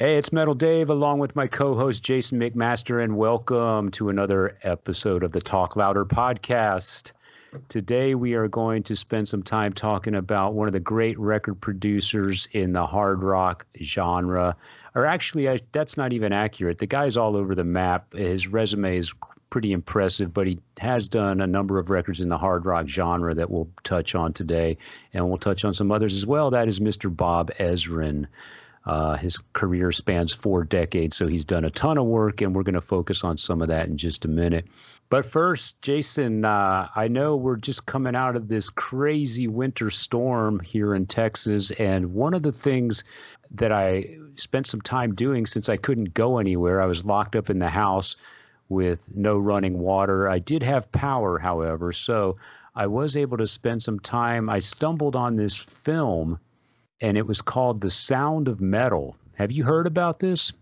Hey, it's Metal Dave along with my co-host Jason McMaster, and welcome to another episode of the Talk Louder podcast. Today we are going to spend some time talking about one of the great record producers in the hard rock genre. Or actually, that's not even accurate. The guy's all over the map. His resume is pretty impressive, but he has done a number of records in the hard rock genre that we'll touch on today, and we'll touch on some others as well. That is Mr. Bob Ezrin. His career spans 4 decades, so he's done a ton of work, and we're going to focus on some of that in just a minute. But first, Jason, I know we're just coming out of this crazy winter storm here in Texas, and one of the things that I spent some time doing since I couldn't go anywhere, I was locked up in the house with no running water. I did have power, however, so I was able to spend some time. I stumbled on this film, and it was called The Sound of Metal. Have you heard about this?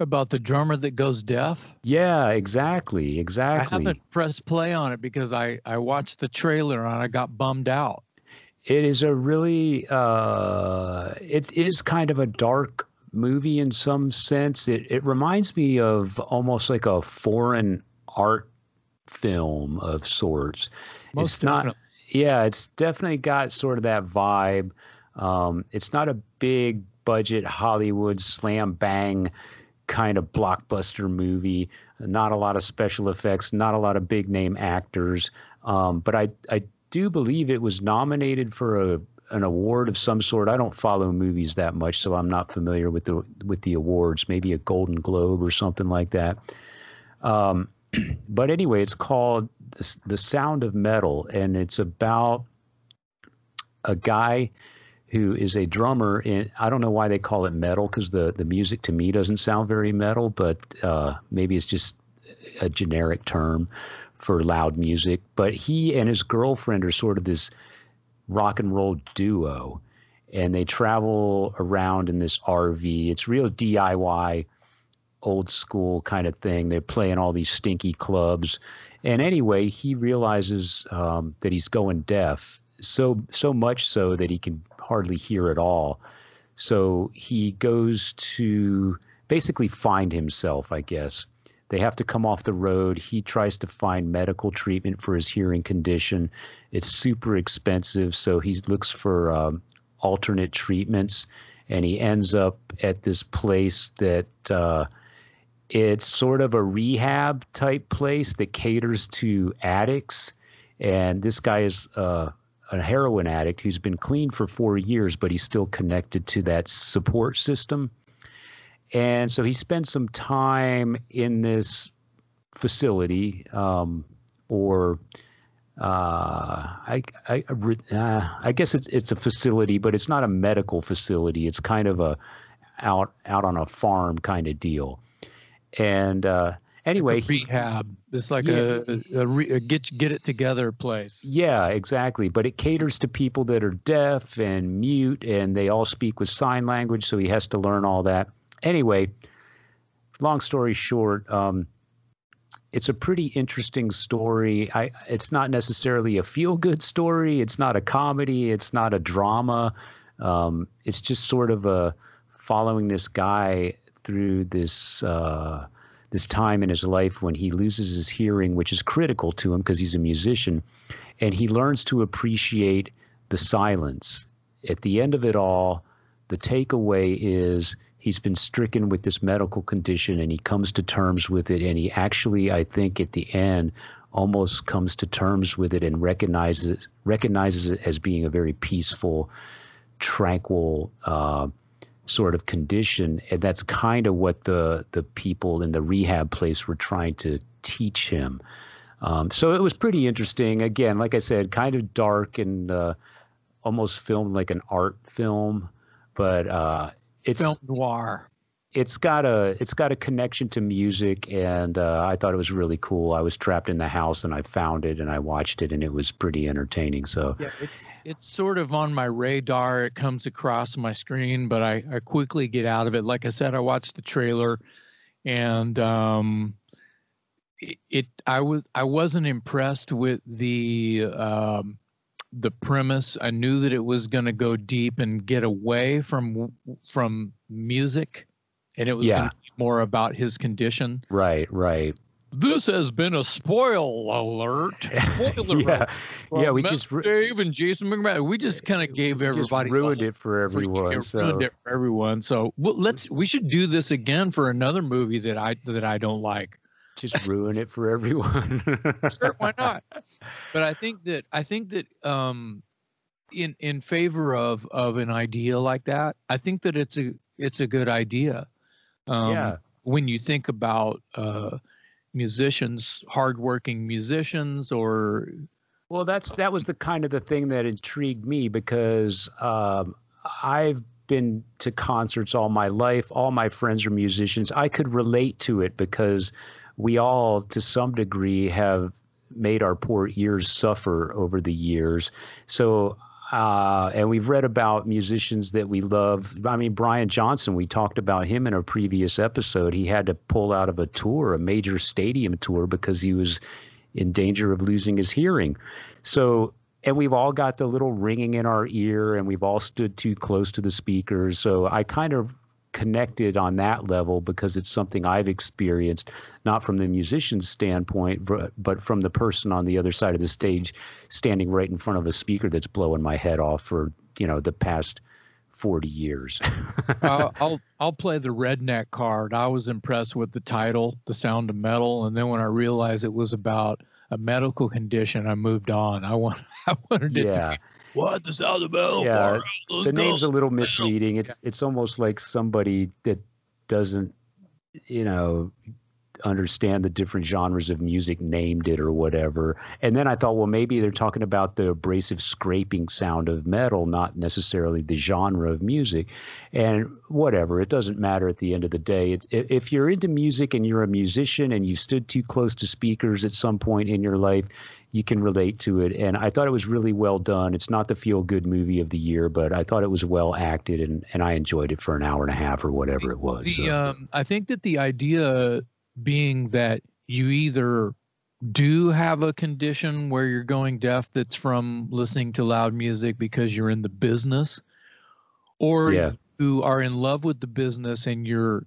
About the drummer that goes deaf? Yeah, exactly. I haven't pressed play on it because I watched the trailer and I got bummed out. It is a really, it is kind of a dark movie in some sense. It reminds me of almost like a foreign art film of sorts. It's definitely got sort of that vibe. It's not a big budget Hollywood slam bang kind of blockbuster movie, not a lot of special effects, not a lot of big name actors. But I do believe it was nominated for an award of some sort. I don't follow movies that much, so I'm not familiar with the awards, maybe a Golden Globe or something like that. But anyway, it's called The Sound of Metal, and it's about a guy who is a drummer in, I don't know why they call it metal, because the music to me doesn't sound very metal, but maybe it's just a generic term for loud music. But he and his girlfriend are sort of this rock and roll duo, and they travel around in this RV. It's real DIY, old school kind of thing. They're playing all these stinky clubs. And anyway, he realizes that he's going deaf. So much so that he can hardly hear at all. So he goes to basically find himself, I guess. They have to come off the road. He tries to find medical treatment for his hearing condition. It's super expensive, so he looks for alternate treatments, and he ends up at this place that it's sort of a rehab type place that caters to addicts. And this guy is a heroin addict who's been clean for 4 years, but he's still connected to that support system. And so he spends some time in this facility, I guess it's a facility, but it's not a medical facility. It's kind of a out on a farm kind of deal. And anyway, rehab. It's like a get it together place. Yeah, exactly. But it caters to people that are deaf and mute, and they all speak with sign language, so he has to learn all that. Anyway, long story short, it's a pretty interesting story. It's not necessarily a feel-good story. It's not a comedy. It's not a drama. It's just sort of following this guy through this time in his life when he loses his hearing, which is critical to him because he's a musician, and he learns to appreciate the silence. At the end of it all, the takeaway is he's been stricken with this medical condition, and he comes to terms with it, and he actually, I think at the end, almost comes to terms with it and recognizes it as being a very peaceful, tranquil sort of condition. And that's kind of what the people in the rehab place were trying to teach him. So it was pretty interesting. Again, like I said, kind of dark and almost filmed like an art film, but it's film noir. It's got a connection to music, and I thought it was really cool. I was trapped in the house, and I found it, and I watched it, and it was pretty entertaining. So yeah, it's sort of on my radar. It comes across my screen, but I quickly get out of it. Like I said, I watched the trailer, and I wasn't impressed with the premise. I knew that it was going to go deep and get away from music, and it was going to be more about his condition. Right, right. This has been a spoil alert. Spoiler alert. Yeah, we Max just Dave and Jason McMaster. We just kind of gave everybody ruined it for everyone. Ruined it for everyone. So well, we should do this again for another movie that I don't like. Just ruin it for everyone. Sure, why not? But I think that in favor of an idea like that, I think that it's a good idea. When you think about musicians, hardworking musicians, or that was the kind of the thing that intrigued me, because I've been to concerts all my life. All my friends are musicians. I could relate to it because we all, to some degree, have made our poor ears suffer over the years. So. And we've read about musicians that we love. I mean, Brian Johnson, we talked about him in a previous episode. He had to pull out of a tour, a major stadium tour, because he was in danger of losing his hearing. So, and we've all got the little ringing in our ear, and we've all stood too close to the speakers. So I kind of connected on that level, because it's something I've experienced, not from the musician's standpoint, but from the person on the other side of the stage standing right in front of a speaker that's blowing my head off for, the past 40 years. I'll play the redneck card. I was impressed with the title, The Sound of Metal. And then when I realized it was about a medical condition, I moved on. I wanted it to be. What? The Sound of Metal? Yeah, the name's a little misleading. It's almost like somebody that doesn't, understand the different genres of music named it or whatever. And then I thought, well, maybe they're talking about the abrasive scraping sound of metal, not necessarily the genre of music. And whatever, it doesn't matter at the end of the day. If you're into music and you're a musician and you stood too close to speakers at some point in your life, you can relate to it. And I thought it was really well done. It's not the feel-good movie of the year, but I thought it was well acted, and I enjoyed it for an hour and a half or whatever it was. I think that the idea being that you either do have a condition where you're going deaf that's from listening to loud music because you're in the business, or you are in love with the business and you're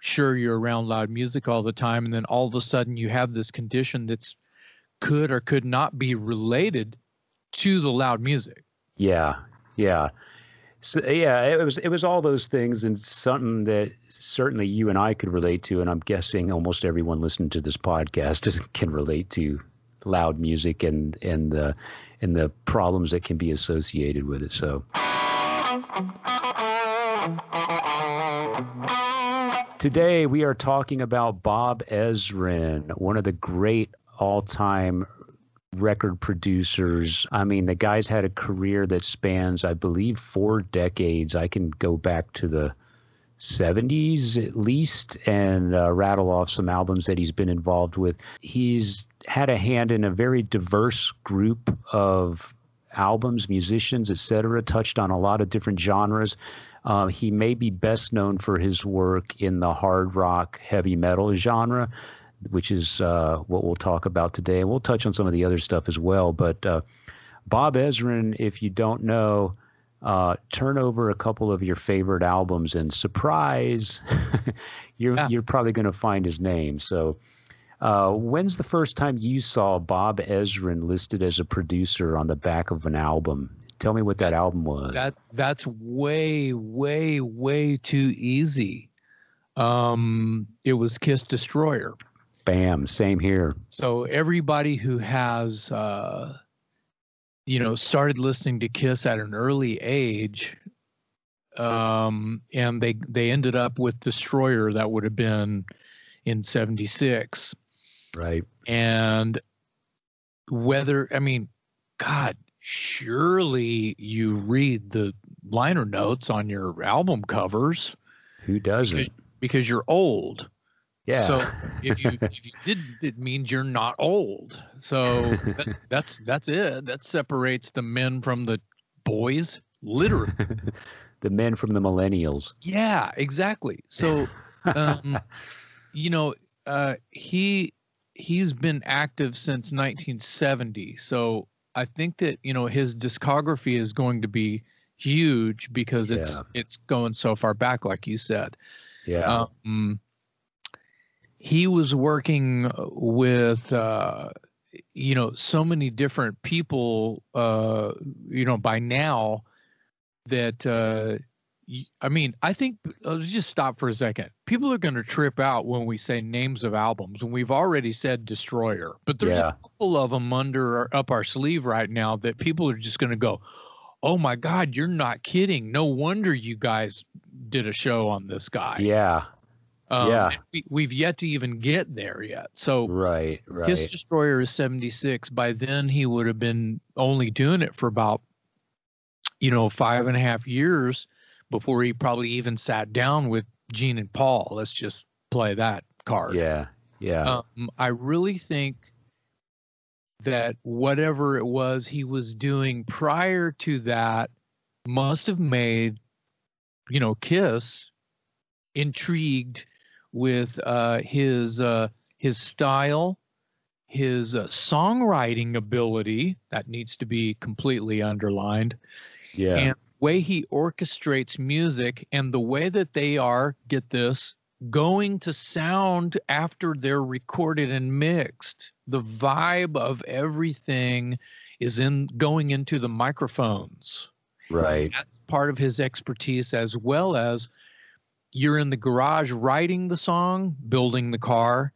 sure you're around loud music all the time, and then all of a sudden you have this condition that's could or could not be related to the loud music. Yeah. So it was all those things, and something that certainly you and I could relate to, and I'm guessing almost everyone listening to this podcast can relate to loud music and the problems that can be associated with it. So today we are talking about Bob Ezrin, one of the great all-time record producers. I mean, the guy's had a career that spans, I believe, 4 decades. I can go back to the 70s at least and rattle off some albums that he's been involved with. He's had a hand in a very diverse group of albums, musicians, etc., touched on a lot of different genres. He may be best known for his work in the hard rock, heavy metal genre, which is what we'll talk about today. We'll touch on some of the other stuff as well. But Bob Ezrin, if you don't know, turn over a couple of your favorite albums, and surprise, you're probably going to find his name. So when's the first time you saw Bob Ezrin listed as a producer on the back of an album? Tell me what that album was. That's way, way, way too easy. It was Kiss Destroyer. Bam, same here. So everybody who has, started listening to Kiss at an early age, and they ended up with Destroyer. That would have been in 76. Right. And surely you read the liner notes on your album covers. Who doesn't? Because you're old. Yeah. So if you didn't, it means you're not old. So that's it. That separates the men from the boys, literally. The men from the millennials. Yeah, exactly. So, he's been active since 1970. So I think that his discography is going to be huge because it's going so far back, like you said. Yeah. He was working with, so many different people, by now that, I think I'll just stop for a second. People are going to trip out when we say names of albums, and we've already said Destroyer, but there's a couple of them up our sleeve right now that people are just going to go, oh my God, you're not kidding. No wonder you guys did a show on this guy. Yeah. We've yet to even get there yet. So right. Kiss Destroyer is 76. By then he would have been only doing it for about, 5.5 years before he probably even sat down with Gene and Paul. Let's just play that card. Yeah. Yeah. I really think that whatever it was he was doing prior to that must have made, Kiss intrigued with his style, his songwriting ability that needs to be completely underlined, and the way he orchestrates music and the way that they are, get this, going to sound after they're recorded and mixed. The vibe of everything is going into the microphones. Right. And that's part of his expertise, as well as you're in the garage writing the song, building the car.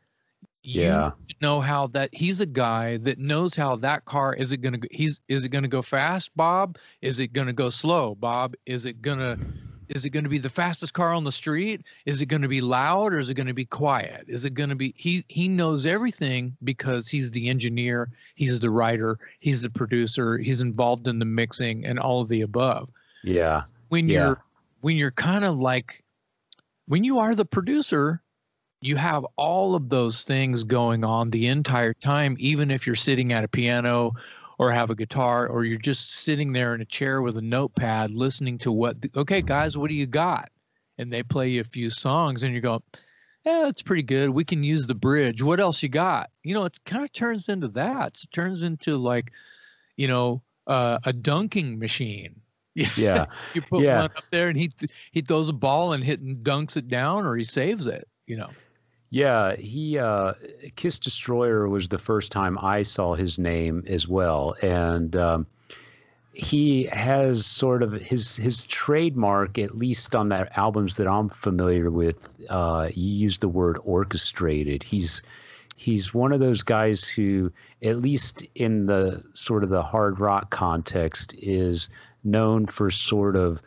You know how that he's a guy that knows how that car is it going to go fast, Bob? Is it going to go slow, Bob? Is it going to be the fastest car on the street? Is it going to be loud or is it going to be quiet? Is it going to be, he knows everything because he's the engineer, he's the writer, he's the producer, he's involved in the mixing and all of the above. Yeah. When you're kind of like, when you are the producer, you have all of those things going on the entire time, even if you're sitting at a piano or have a guitar, or you're just sitting there in a chair with a notepad listening to okay, guys, what do you got? And they play you a few songs and you go, yeah, that's pretty good. We can use the bridge. What else you got? It kind of turns into that. It turns into like, a dunking machine. Yeah. You put one up there and he throws a ball and dunks it down, or he saves it, Yeah, Kiss Destroyer was the first time I saw his name as well, and he has sort of his trademark, at least on the albums that I'm familiar with. You use the word orchestrated. He's one of those guys who, at least in the sort of the hard rock context, is known for sort of.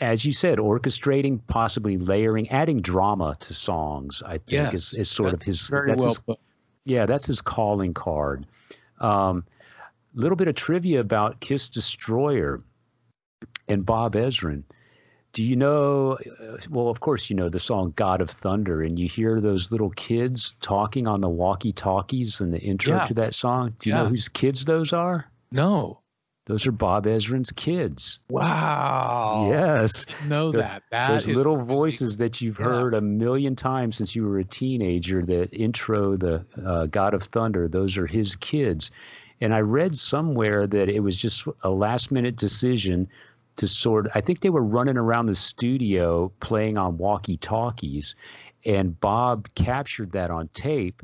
As you said, orchestrating, possibly layering, adding drama to songs, I think, is sort of his. That's his calling card. Little bit of trivia about Kiss Destroyer and Bob Ezrin. Do you know? Well, of course, you know the song "God of Thunder," and you hear those little kids talking on the walkie-talkies in the intro to that song. Do you know whose kids those are? No. Those are Bob Ezrin's kids. Wow. Yes. I didn't know that. Those little voices that you've heard a million times since you were a teenager that intro the God of Thunder, those are his kids. And I read somewhere that it was just a last-minute decision to I think they were running around the studio playing on walkie-talkies, and Bob captured that on tape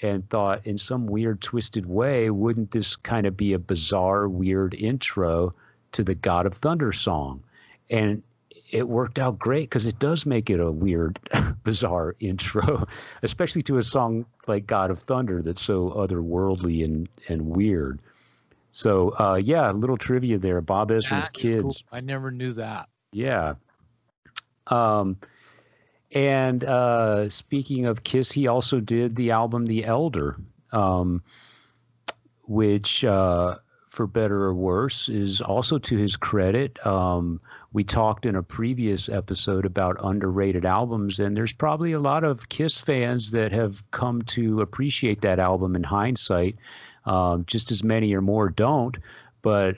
and thought, in some weird, twisted way, wouldn't this kind of be a bizarre, weird intro to the God of Thunder song? And it worked out great because it does make it a weird, bizarre intro, especially to a song like God of Thunder that's so otherworldly and weird. So, a little trivia there. Bob Ezrin's kids. Cool. I never knew that. Yeah. And speaking of Kiss, he also did the album The Elder, which, for better or worse, is also to his credit. We talked in a previous episode about underrated albums, and there's probably a lot of Kiss fans that have come to appreciate that album in hindsight. Just as many or more don't. But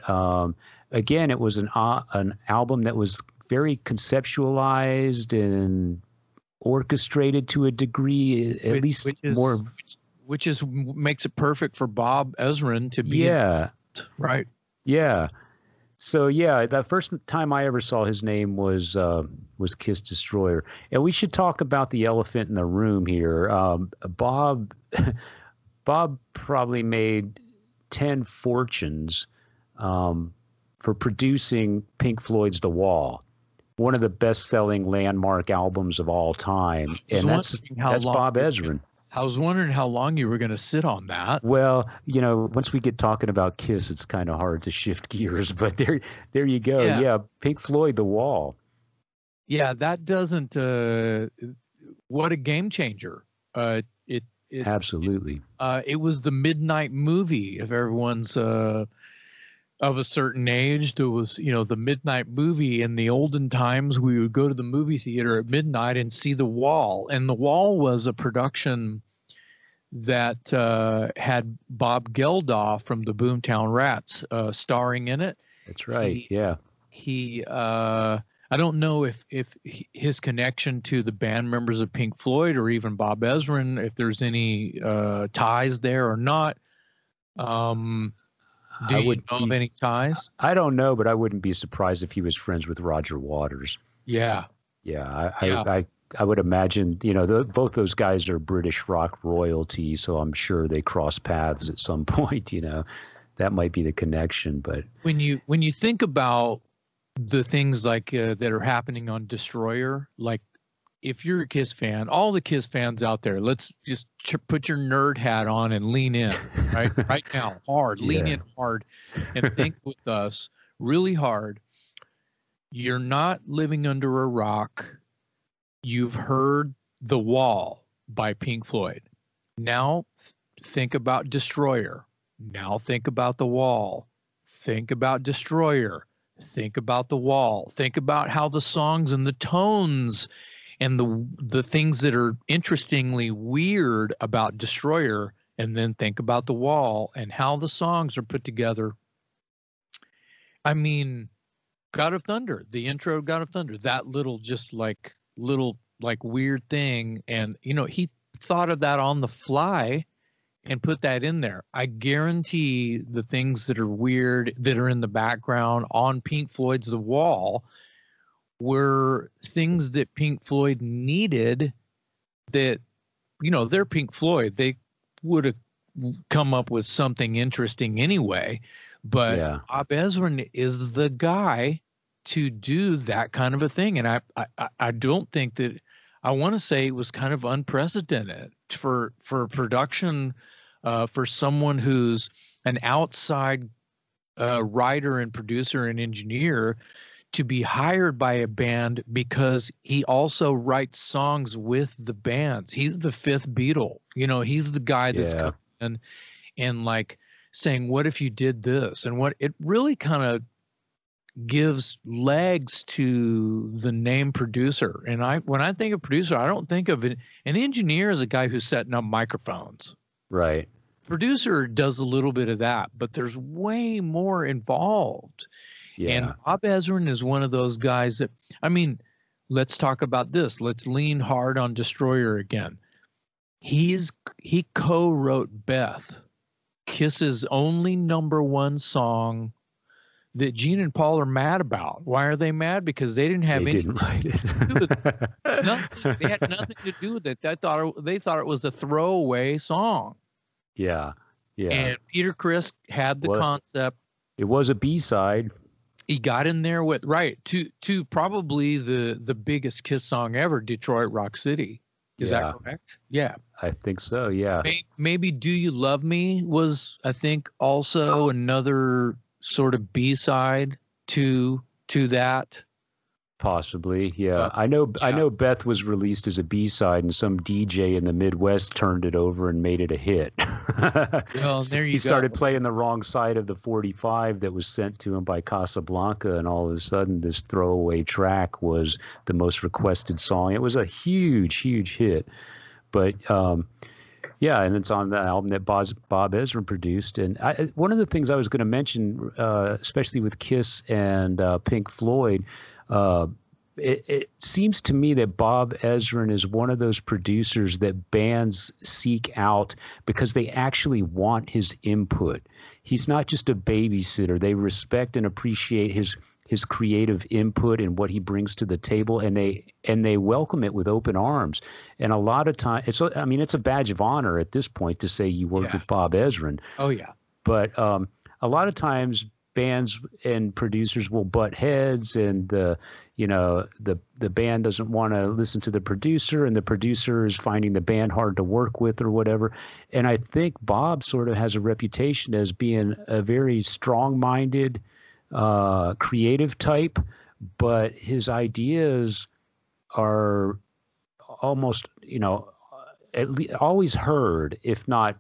again, it was an album that was very conceptualized and orchestrated to a degree, which makes it perfect for Bob Ezrin to be. Yeah. Right. Yeah. So yeah, that first time I ever saw his name was Kiss Destroyer. And we should talk about the elephant in the room here. Bob probably made 10 fortunes for producing Pink Floyd's The Wall, one of the best-selling landmark albums of all time. And that's Bob Ezrin. I was wondering how long you were going to sit on that. Well, you know, once we get talking about Kiss, it's kind of hard to shift gears. But there you go. Yeah, Pink Floyd, The Wall. Yeah, that doesn't. What a game changer! It absolutely. It was the midnight movie of everyone's of a certain age. There was, you know, the midnight movie. In the olden times, we would go to the movie theater at midnight and see The Wall. And The Wall was a production that had Bob Geldof from the Boomtown Rats starring in it. That's right. He I don't know if his connection to the band members of Pink Floyd or even Bob Ezrin, if there's any ties there or not. Do you know of any ties? I don't know, but I wouldn't be surprised if he was friends with Roger Waters. Yeah. I would imagine, you know, both those guys are British rock royalty, so I'm sure they cross paths at some point, you know. That might be the connection, but when you think about the things like that are happening on Destroyer, like if you're a Kiss fan, all the Kiss fans out there, let's just put your nerd hat on and lean in right now, hard. Lean in hard and think with us really hard. You're not living under a rock. You've heard The Wall by Pink Floyd. Now think about Destroyer. Now think about The Wall. Think about Destroyer. Think about The Wall. Think about how the songs and the tones and the things that are interestingly weird about Destroyer, and then think about The Wall and how the songs are put together. I mean, God of Thunder, the intro of God of Thunder, that little weird thing. And, you know, he thought of that on the fly and put that in there. I guarantee the things that are weird that are in the background on Pink Floyd's The Wall were things that Pink Floyd needed that, you know, they're Pink Floyd. They would have come up with something interesting anyway. But Bob Ezrin is the guy to do that kind of a thing. And I don't think that – I want to say it was kind of unprecedented for production, for someone who's an outside writer and producer and engineer – to be hired by a band, because he also writes songs with the bands. He's the fifth Beatle. You know, he's the guy that's coming in and like saying, what if you did this? And what it really kind of gives legs to the name producer. And when I think of producer, I don't think of an engineer as a guy who's setting up microphones. Right. Producer does a little bit of that, but there's way more involved. Yeah. And Bob Ezrin is one of those guys that, I mean, let's talk about this. Let's lean hard on Destroyer again. He co-wrote Beth, Kiss's only #1 song that Gene and Paul are mad about. Why are they mad? Because they didn't have anything to do with it. They had nothing to do with it. They thought it was a throwaway song. Yeah, yeah. And Peter Criss had the concept. It was a B-side. He got in there with to probably the biggest Kiss song ever, Detroit Rock City. Is that correct? Yeah, I think so. Yeah, maybe Do You Love Me was, I think, also another sort of B-side to that. Possibly, yeah. I know Beth was released as a B-side, and some DJ in the Midwest turned it over and made it a hit. Well, there you go. He started playing the wrong side of the 45 that was sent to him by Casablanca, and all of a sudden this throwaway track was the most requested song. It was a huge, huge hit. But, and it's on the album that Bob Ezrin produced. And one of the things I was going to mention, especially with Kiss and Pink Floyd, it seems to me that Bob Ezrin is one of those producers that bands seek out because they actually want his input. He's not just a babysitter. They respect and appreciate his creative input and what he brings to the table, and they welcome it with open arms. And a lot of time, it's a badge of honor at this point to say you worked with Bob Ezrin. Oh yeah. But a lot of times bands and producers will butt heads, and the band doesn't want to listen to the producer, and the producer is finding the band hard to work with or whatever. And I think Bob sort of has a reputation as being a very strong-minded, creative type, but his ideas are almost, at least always heard, if not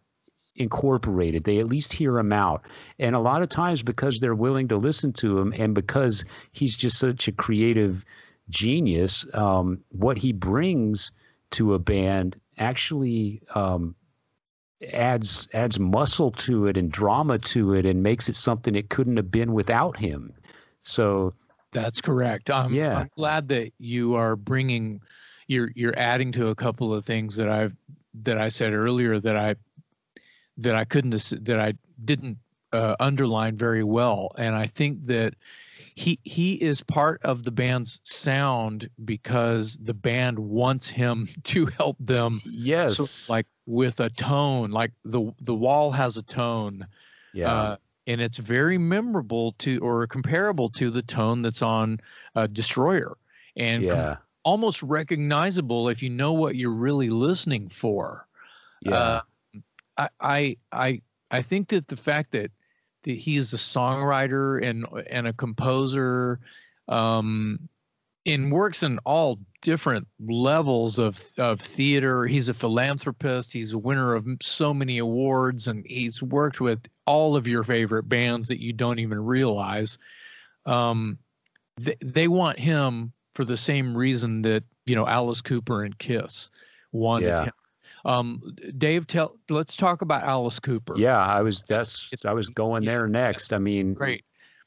incorporated. They at least hear him out. And a lot of times, because they're willing to listen to him and because he's just such a creative genius, what he brings to a band actually adds muscle to it and drama to it and makes it something it couldn't have been without him. So that's correct. I'm glad that you are bringing, you're adding to a couple of things that I said earlier that I didn't underline very well. And I think that he is part of the band's sound because the band wants him to help them. Yes. So, like with a tone, like the Wall has a tone. Yeah. And it's very memorable to, or comparable to, the tone that's on Destroyer, and almost recognizable if you know what you're really listening for. Yeah. I think that the fact that he is a songwriter and a composer, and works in all different levels of theater. He's a philanthropist. He's a winner of so many awards, and he's worked with all of your favorite bands that you don't even realize. They want him for the same reason that, Alice Cooper and Kiss wanted him. Dave, let's talk about Alice Cooper. Yeah, I was going there next. I mean, great.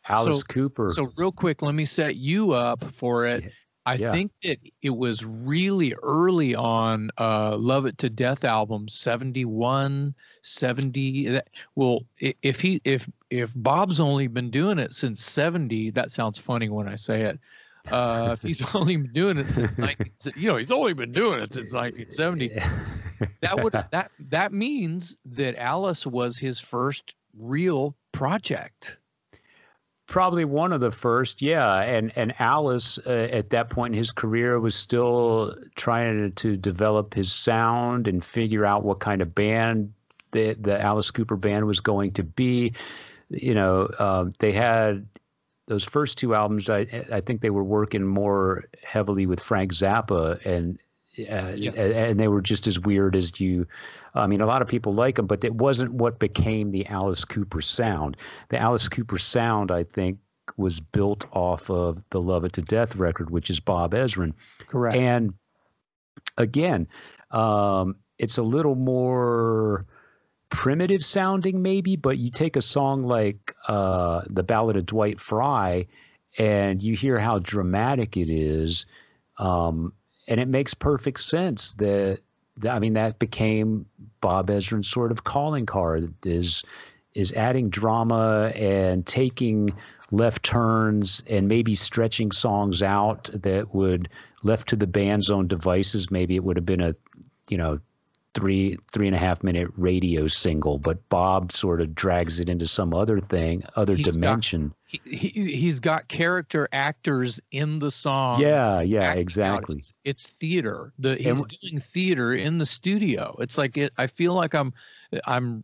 Alice Cooper. So real quick, let me set you up for it. I think that it was really early on Love It to Death album, 71, 70. Well, if Bob's only been doing it since 70, that sounds funny when I say it. If he's only been doing it since 1970. Yeah. That means that Alice was his first real project. Probably one of the first, yeah. And Alice at that point in his career was still trying to develop his sound and figure out what kind of band the Alice Cooper band was going to be. They had. Those first two albums, I think they were working more heavily with Frank Zappa, and they were just as weird as you. I mean, a lot of people like them, but it wasn't what became the Alice Cooper sound. The Alice Cooper sound, I think, was built off of the Love It to Death record, which is Bob Ezrin. Correct. And again, it's a little more primitive sounding maybe, but you take a song like the Ballad of Dwight Fry and you hear how dramatic it is, and it makes perfect sense that became Bob Ezrin's sort of calling card, is adding drama and taking left turns and maybe stretching songs out that would, left to the band's own devices, maybe it would have been a 3.5 minute radio single, but Bob sort of drags it into some other thing, dimension. He's got character actors in the song. Yeah, exactly. It's theater. He's doing theater in the studio. It's like I feel like I'm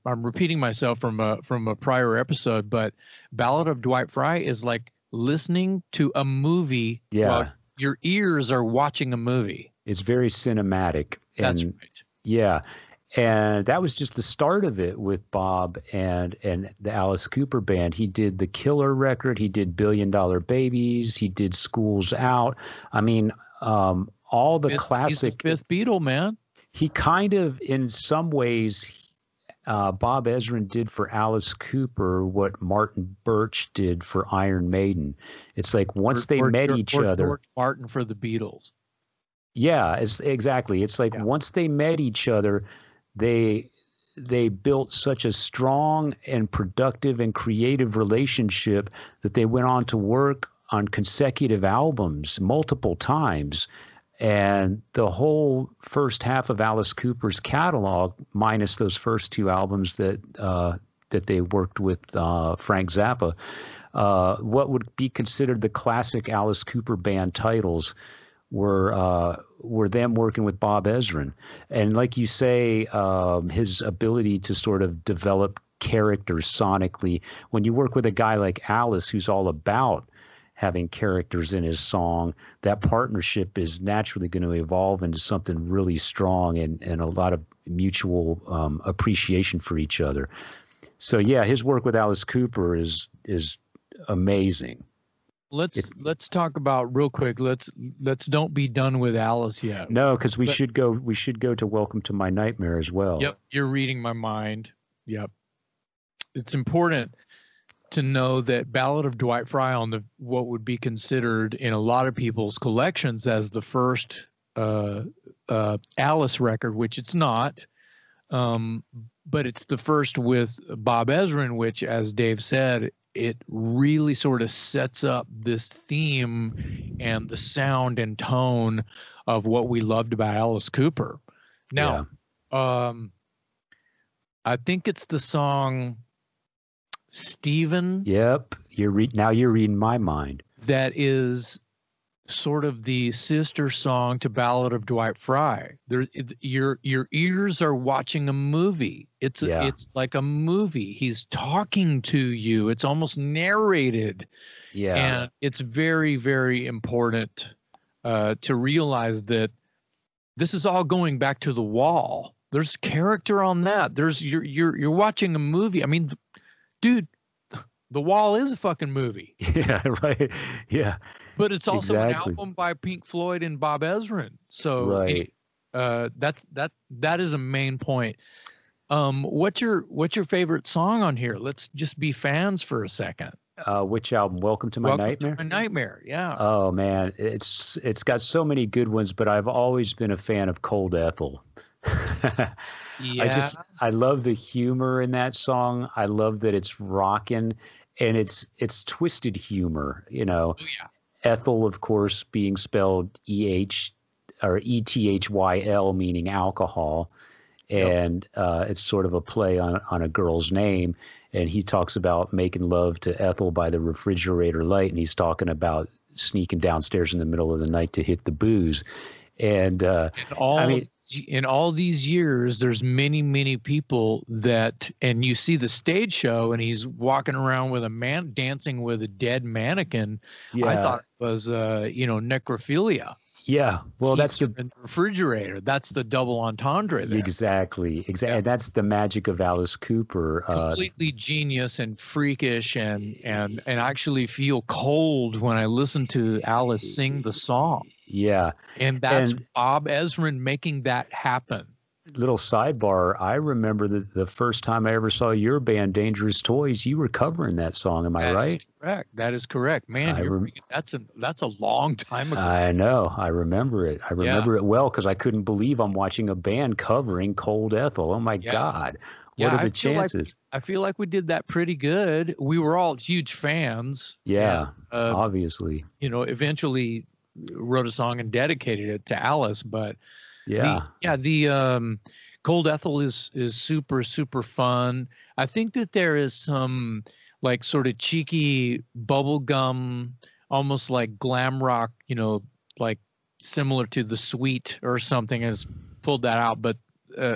repeating myself from a prior episode, but Ballad of Dwight Fry is like listening to a movie. Yeah. While your ears are watching a movie. It's very cinematic. That's right. Yeah, and that was just the start of it with Bob and the Alice Cooper band. He did the Killer record. He did $1 Billion Babies. He did School's Out. I mean, all the classic. He's the fifth Beatle, man. He kind of, in some ways, Bob Ezrin did for Alice Cooper what Martin Birch did for Iron Maiden. It's like once they met each other. George Martin for the Beatles. Yeah, exactly. It's like once they met each other, they built such a strong and productive and creative relationship that they went on to work on consecutive albums multiple times. And the whole first half of Alice Cooper's catalog, minus those first two albums that they worked with Frank Zappa, what would be considered the classic Alice Cooper band titles were them working with Bob Ezrin. And like you say, his ability to sort of develop characters sonically. When you work with a guy like Alice, who's all about having characters in his song, that partnership is naturally going to evolve into something really strong and a lot of mutual appreciation for each other. So yeah, his work with Alice Cooper is amazing. Let's talk about real quick. Let's don't be done with Alice yet. No, because we should go to Welcome to My Nightmare as well. Yep, you're reading my mind. Yep, it's important to know that Ballad of Dwight Fry on the what would be considered in a lot of people's collections as the first Alice record, which it's not, but it's the first with Bob Ezrin, which, as Dave said, it really sort of sets up this theme and the sound and tone of what we loved about Alice Cooper. Now, I think it's the song... Stephen. Yep. Now you're reading my mind. That is sort of the sister song to Ballad of Dwight Fry. Your ears are watching a movie. It's like a movie. He's talking to you. It's almost narrated. Yeah. And it's very, very important to realize that this is all going back to The Wall. There's character on that. You're watching a movie. I mean, dude, The Wall is a fucking movie. Yeah, right. Yeah. But it's also an album by Pink Floyd and Bob Ezrin. So that is a main point. What's your favorite song on here? Let's just be fans for a second. Which album? Welcome to My Nightmare? To My Nightmare, yeah. Oh man, it's got so many good ones, but I've always been a fan of Cold Ethel. Yeah. I love the humor in that song. I love that it's rockin', and it's twisted humor, you know. Oh, yeah. Ethel, of course, being spelled E-H or E-T-H-Y-L, meaning alcohol. And it's sort of a play on a girl's name. And he talks about making love to Ethel by the refrigerator light. And he's talking about sneaking downstairs in the middle of the night to hit the booze. And in all these years, there's many, many people that, and you see the stage show, and he's walking around with a man dancing with a dead mannequin. Yeah. I thought it was, necrophilia. Yeah, well, he's that's the refrigerator. That's the double entendre there. Exactly. Yeah. That's the magic of Alice Cooper. Completely genius and freakish, and I actually feel cold when I listen to Alice sing the song. Yeah, and that's Bob Ezrin making that happen. Little sidebar: I remember the first time I ever saw your band, Dangerous Toys. You were covering that song, am I right? That is correct, man. That's a long time ago. I know. I remember it. I remember it well because I couldn't believe I'm watching a band covering Cold Ethel. Oh my God! What are the chances? I feel like we did that pretty good. We were all huge fans. Yeah, and, obviously. Eventually wrote a song and dedicated it to Alice, but. Yeah. The Cold Ethel is super, super fun. I think that there is some like sort of cheeky bubblegum, almost like glam rock, like similar to The Sweet or something has pulled that out. But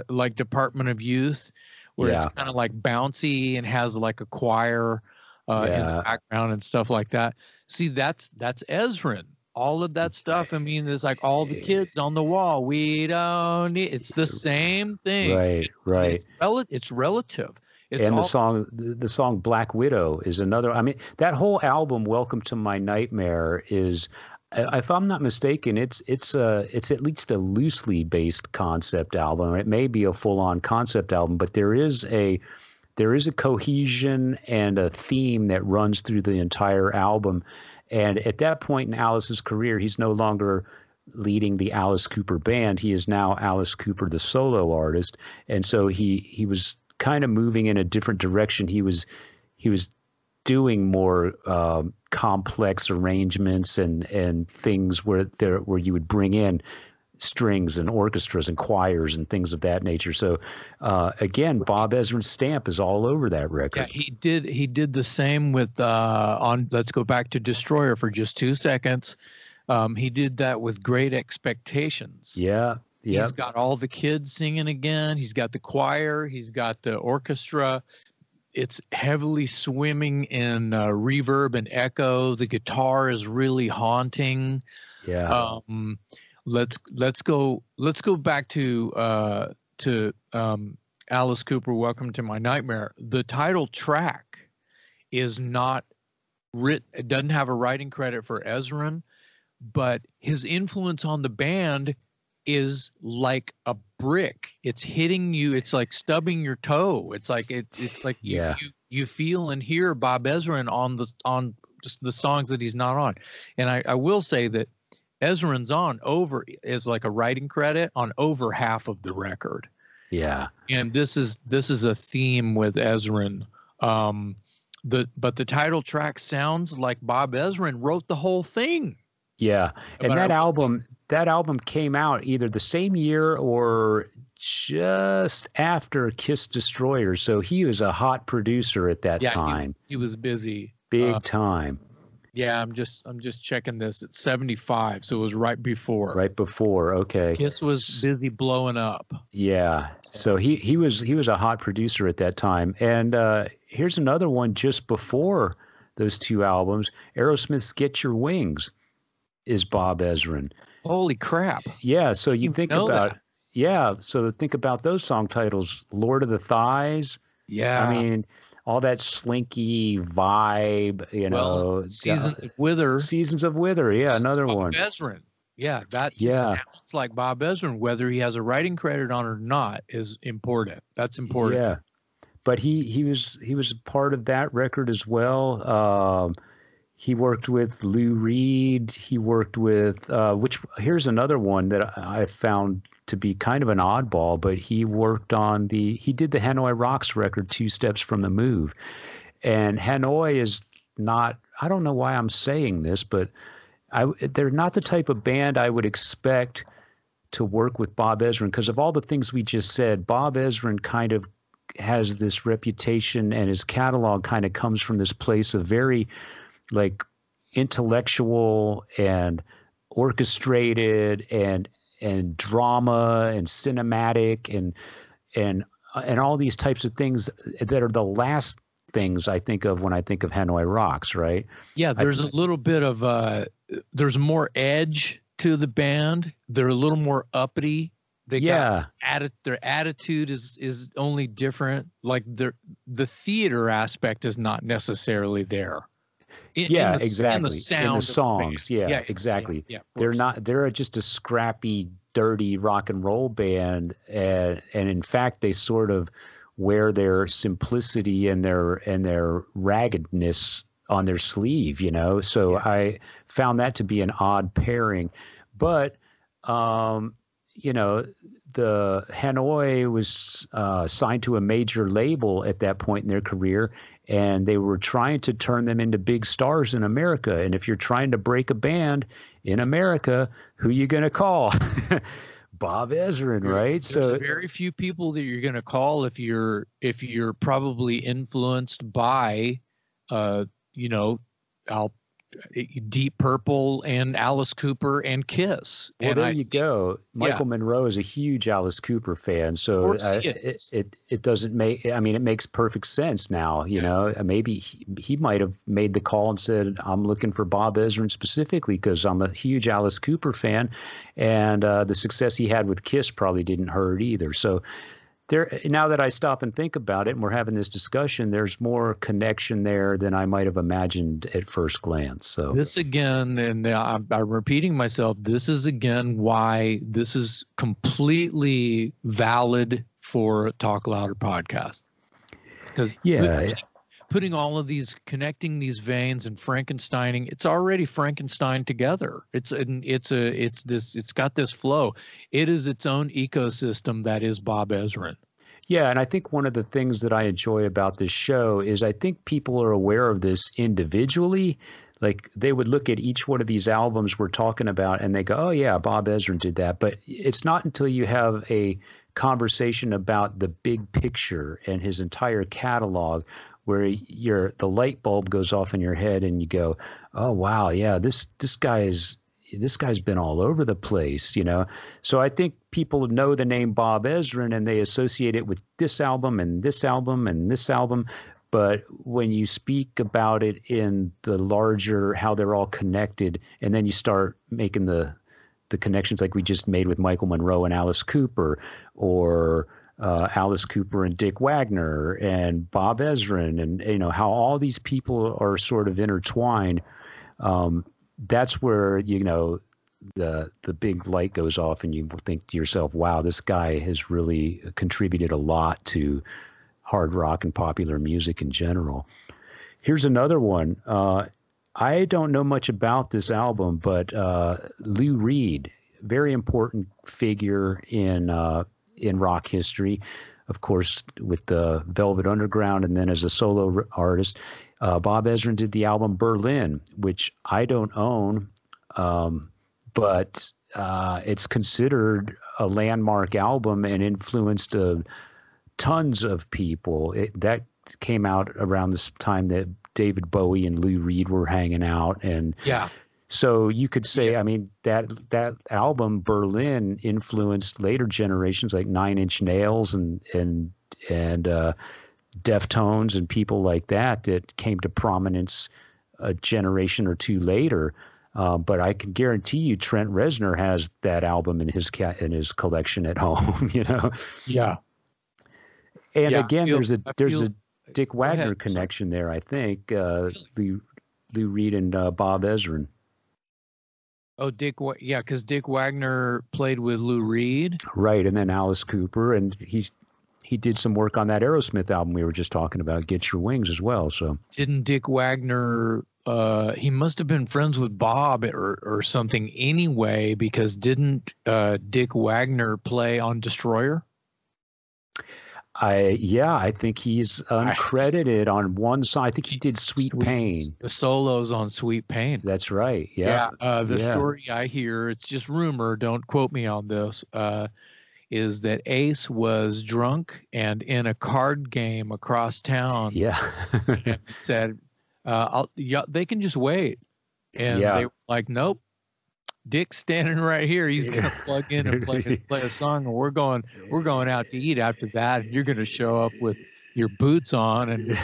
like Department of Youth, where it's kind of like bouncy and has like a choir in the background and stuff like that. See, that's Ezrin. All of that stuff. I mean, there's like all the kids on the wall. We don't need. It's the same thing. Right. It's relative. The song "Black Widow" is another. I mean, that whole album, "Welcome to My Nightmare," is. If I'm not mistaken, it's at least a loosely based concept album. It may be a full-on concept album, but there is a cohesion and a theme that runs through the entire album. And at that point in Alice's career, he's no longer leading the Alice Cooper band. He is now Alice Cooper, the solo artist. And so he was kind of moving in a different direction. He was doing more complex arrangements and things where you would bring in strings and orchestras and choirs and things of that nature. So again, Bob Ezrin's stamp is all over that record. Yeah, he did the same with let's go back to Destroyer for just 2 seconds. He did that with Great Expectations. Yeah. He's got all the kids singing again. He's got the choir. He's got the orchestra. It's heavily swimming in reverb and echo. The guitar is really haunting. Yeah. Let's go back to Alice Cooper, Welcome to My Nightmare. The title track is not written. It doesn't have a writing credit for Ezrin, but his influence on the band is like a brick. It's hitting you. It's like stubbing your toe. It's like yeah. You feel and hear Bob Ezrin on just the songs that he's not on. And I will say that Ezrin's is like a writing credit on over half of the record. Yeah. And this is a theme with Ezrin. But the title track sounds like Bob Ezrin wrote the whole thing. Yeah. And that album came out either the same year or just after Kiss Destroyer. So he was a hot producer at that time. He was busy. Big time. Yeah, I'm just checking this. It's 75, so it was right before. Right before, okay. Kiss was busy blowing up. Yeah, so he was a hot producer at that time. And here's another one just before those two albums. Aerosmith's "Get Your Wings" is Bob Ezrin. Holy crap! Yeah, so you think about that. Yeah, so think about those song titles: "Lord of the Thighs." Yeah, I mean. All that slinky vibe, know. Seasons of Wither. Seasons of Wither, yeah, another Bob one. Bob Ezrin, yeah, that sounds like Bob Ezrin. Whether he has a writing credit on or not is important. That's important. Yeah, but he was part of that record as well. He worked with Lou Reed. He worked with here's another one that I found to be kind of an oddball, but he did the Hanoi Rocks record, Two Steps from the Move. And Hanoi is not, I don't know why I'm saying this, but they're not the type of band I would expect to work with Bob Ezrin, because of all the things we just said, Bob Ezrin kind of has this reputation, and his catalog kind of comes from this place of very like intellectual and orchestrated and drama and cinematic and all these types of things that are the last things I think of when I think of Hanoi Rocks, right? Yeah, there's a little bit of there's more edge to the band. They're a little more uppity. They their attitude is only different. Like the theater aspect is not necessarily there. Exactly. In the songs. Yeah, exactly. Yeah, they're just a scrappy, dirty rock and roll band. And in fact, they sort of wear their simplicity and their raggedness on their sleeve, So I found that to be an odd pairing, but, the Hanoi was signed to a major label at that point in their career, and they were trying to turn them into big stars in America. And if you're trying to break a band in America, who are you going to call? Bob Ezrin, right? There's very few people that you're going to call if you're probably influenced by, Deep Purple and Alice Cooper and Kiss. Well, and there you go. Michael Monroe is a huge Alice Cooper fan, so it doesn't make. I mean, it makes perfect sense now. You know, maybe he might have made the call and said, "I'm looking for Bob Ezrin specifically because I'm a huge Alice Cooper fan," and the success he had with Kiss probably didn't hurt either. So. there, now that I stop and think about it, and we're having this discussion, there's more connection there than I might have imagined at first glance. So this again, and I'm repeating myself, this is again why this is completely valid for Talk Louder podcast. Because putting all of these, connecting these veins and Frankensteining, it's already Frankenstein together. It's got this flow. It is its own ecosystem that is Bob Ezrin. Yeah, and I think one of the things that I enjoy about this show is I think people are aware of this individually. Like they would look at each one of these albums we're talking about and they go, oh yeah, Bob Ezrin did that. But it's not until you have a conversation about the big picture and his entire catalog where the light bulb goes off in your head and you go, oh wow, yeah, this guy's been all over the place, you know. So I think people know the name Bob Ezrin and they associate it with this album and this album and this album. But when you speak about it in the larger, how they're all connected, and then you start making the connections like we just made with Michael Monroe and Alice Cooper, or Alice Cooper and Dick Wagner and Bob Ezrin, and you know how all these people are sort of intertwined. That's where you know the big light goes off, and you think to yourself, "Wow, this guy has really contributed a lot to hard rock and popular music in general." Here's another one. I don't know much about this album, but Lou Reed, very important figure in rock history, of course, with the Velvet Underground and then as a solo artist. Bob Ezrin did the album Berlin, which I don't own, but it's considered a landmark album and influenced tons of people. That came out around this time that David Bowie and Lou Reed were hanging out. And yeah. So you could say, I mean, that album Berlin influenced later generations like Nine Inch Nails and Deftones and people like that came to prominence a generation or two later. But I can guarantee you, Trent Reznor has that album in his collection at home. You know. Yeah. And yeah, again, there's a Dick Wagner connection there. I think Lou Reed and Bob Ezrin. Oh, because Dick Wagner played with Lou Reed. Right, and then Alice Cooper, and he did some work on that Aerosmith album we were just talking about, Get Your Wings, as well. So didn't Dick Wagner, he must have been friends with Bob or something anyway, because didn't Dick Wagner play on Destroyer? I think he's uncredited on one side. I think he did Sweet Pain. The solos on Sweet Pain. That's right. Yeah. Story I hear, it's just rumor, don't quote me on this, is that Ace was drunk and in a card game across town. Yeah. Said, they can just wait. And they were like, nope. Dick's standing right here. He's going to plug in and play a song, and we're going out to eat after that, and you're going to show up with your boots on, and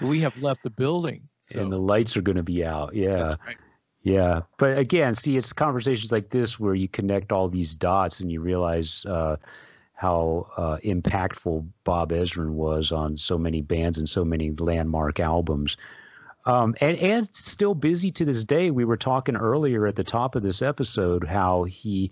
we have left the building. So. And the lights are going to be out. Yeah. Right. Yeah. But again, see, it's conversations like this where you connect all these dots and you realize how impactful Bob Ezrin was on so many bands and so many landmark albums. And still busy to this day. We were talking earlier at the top of this episode how he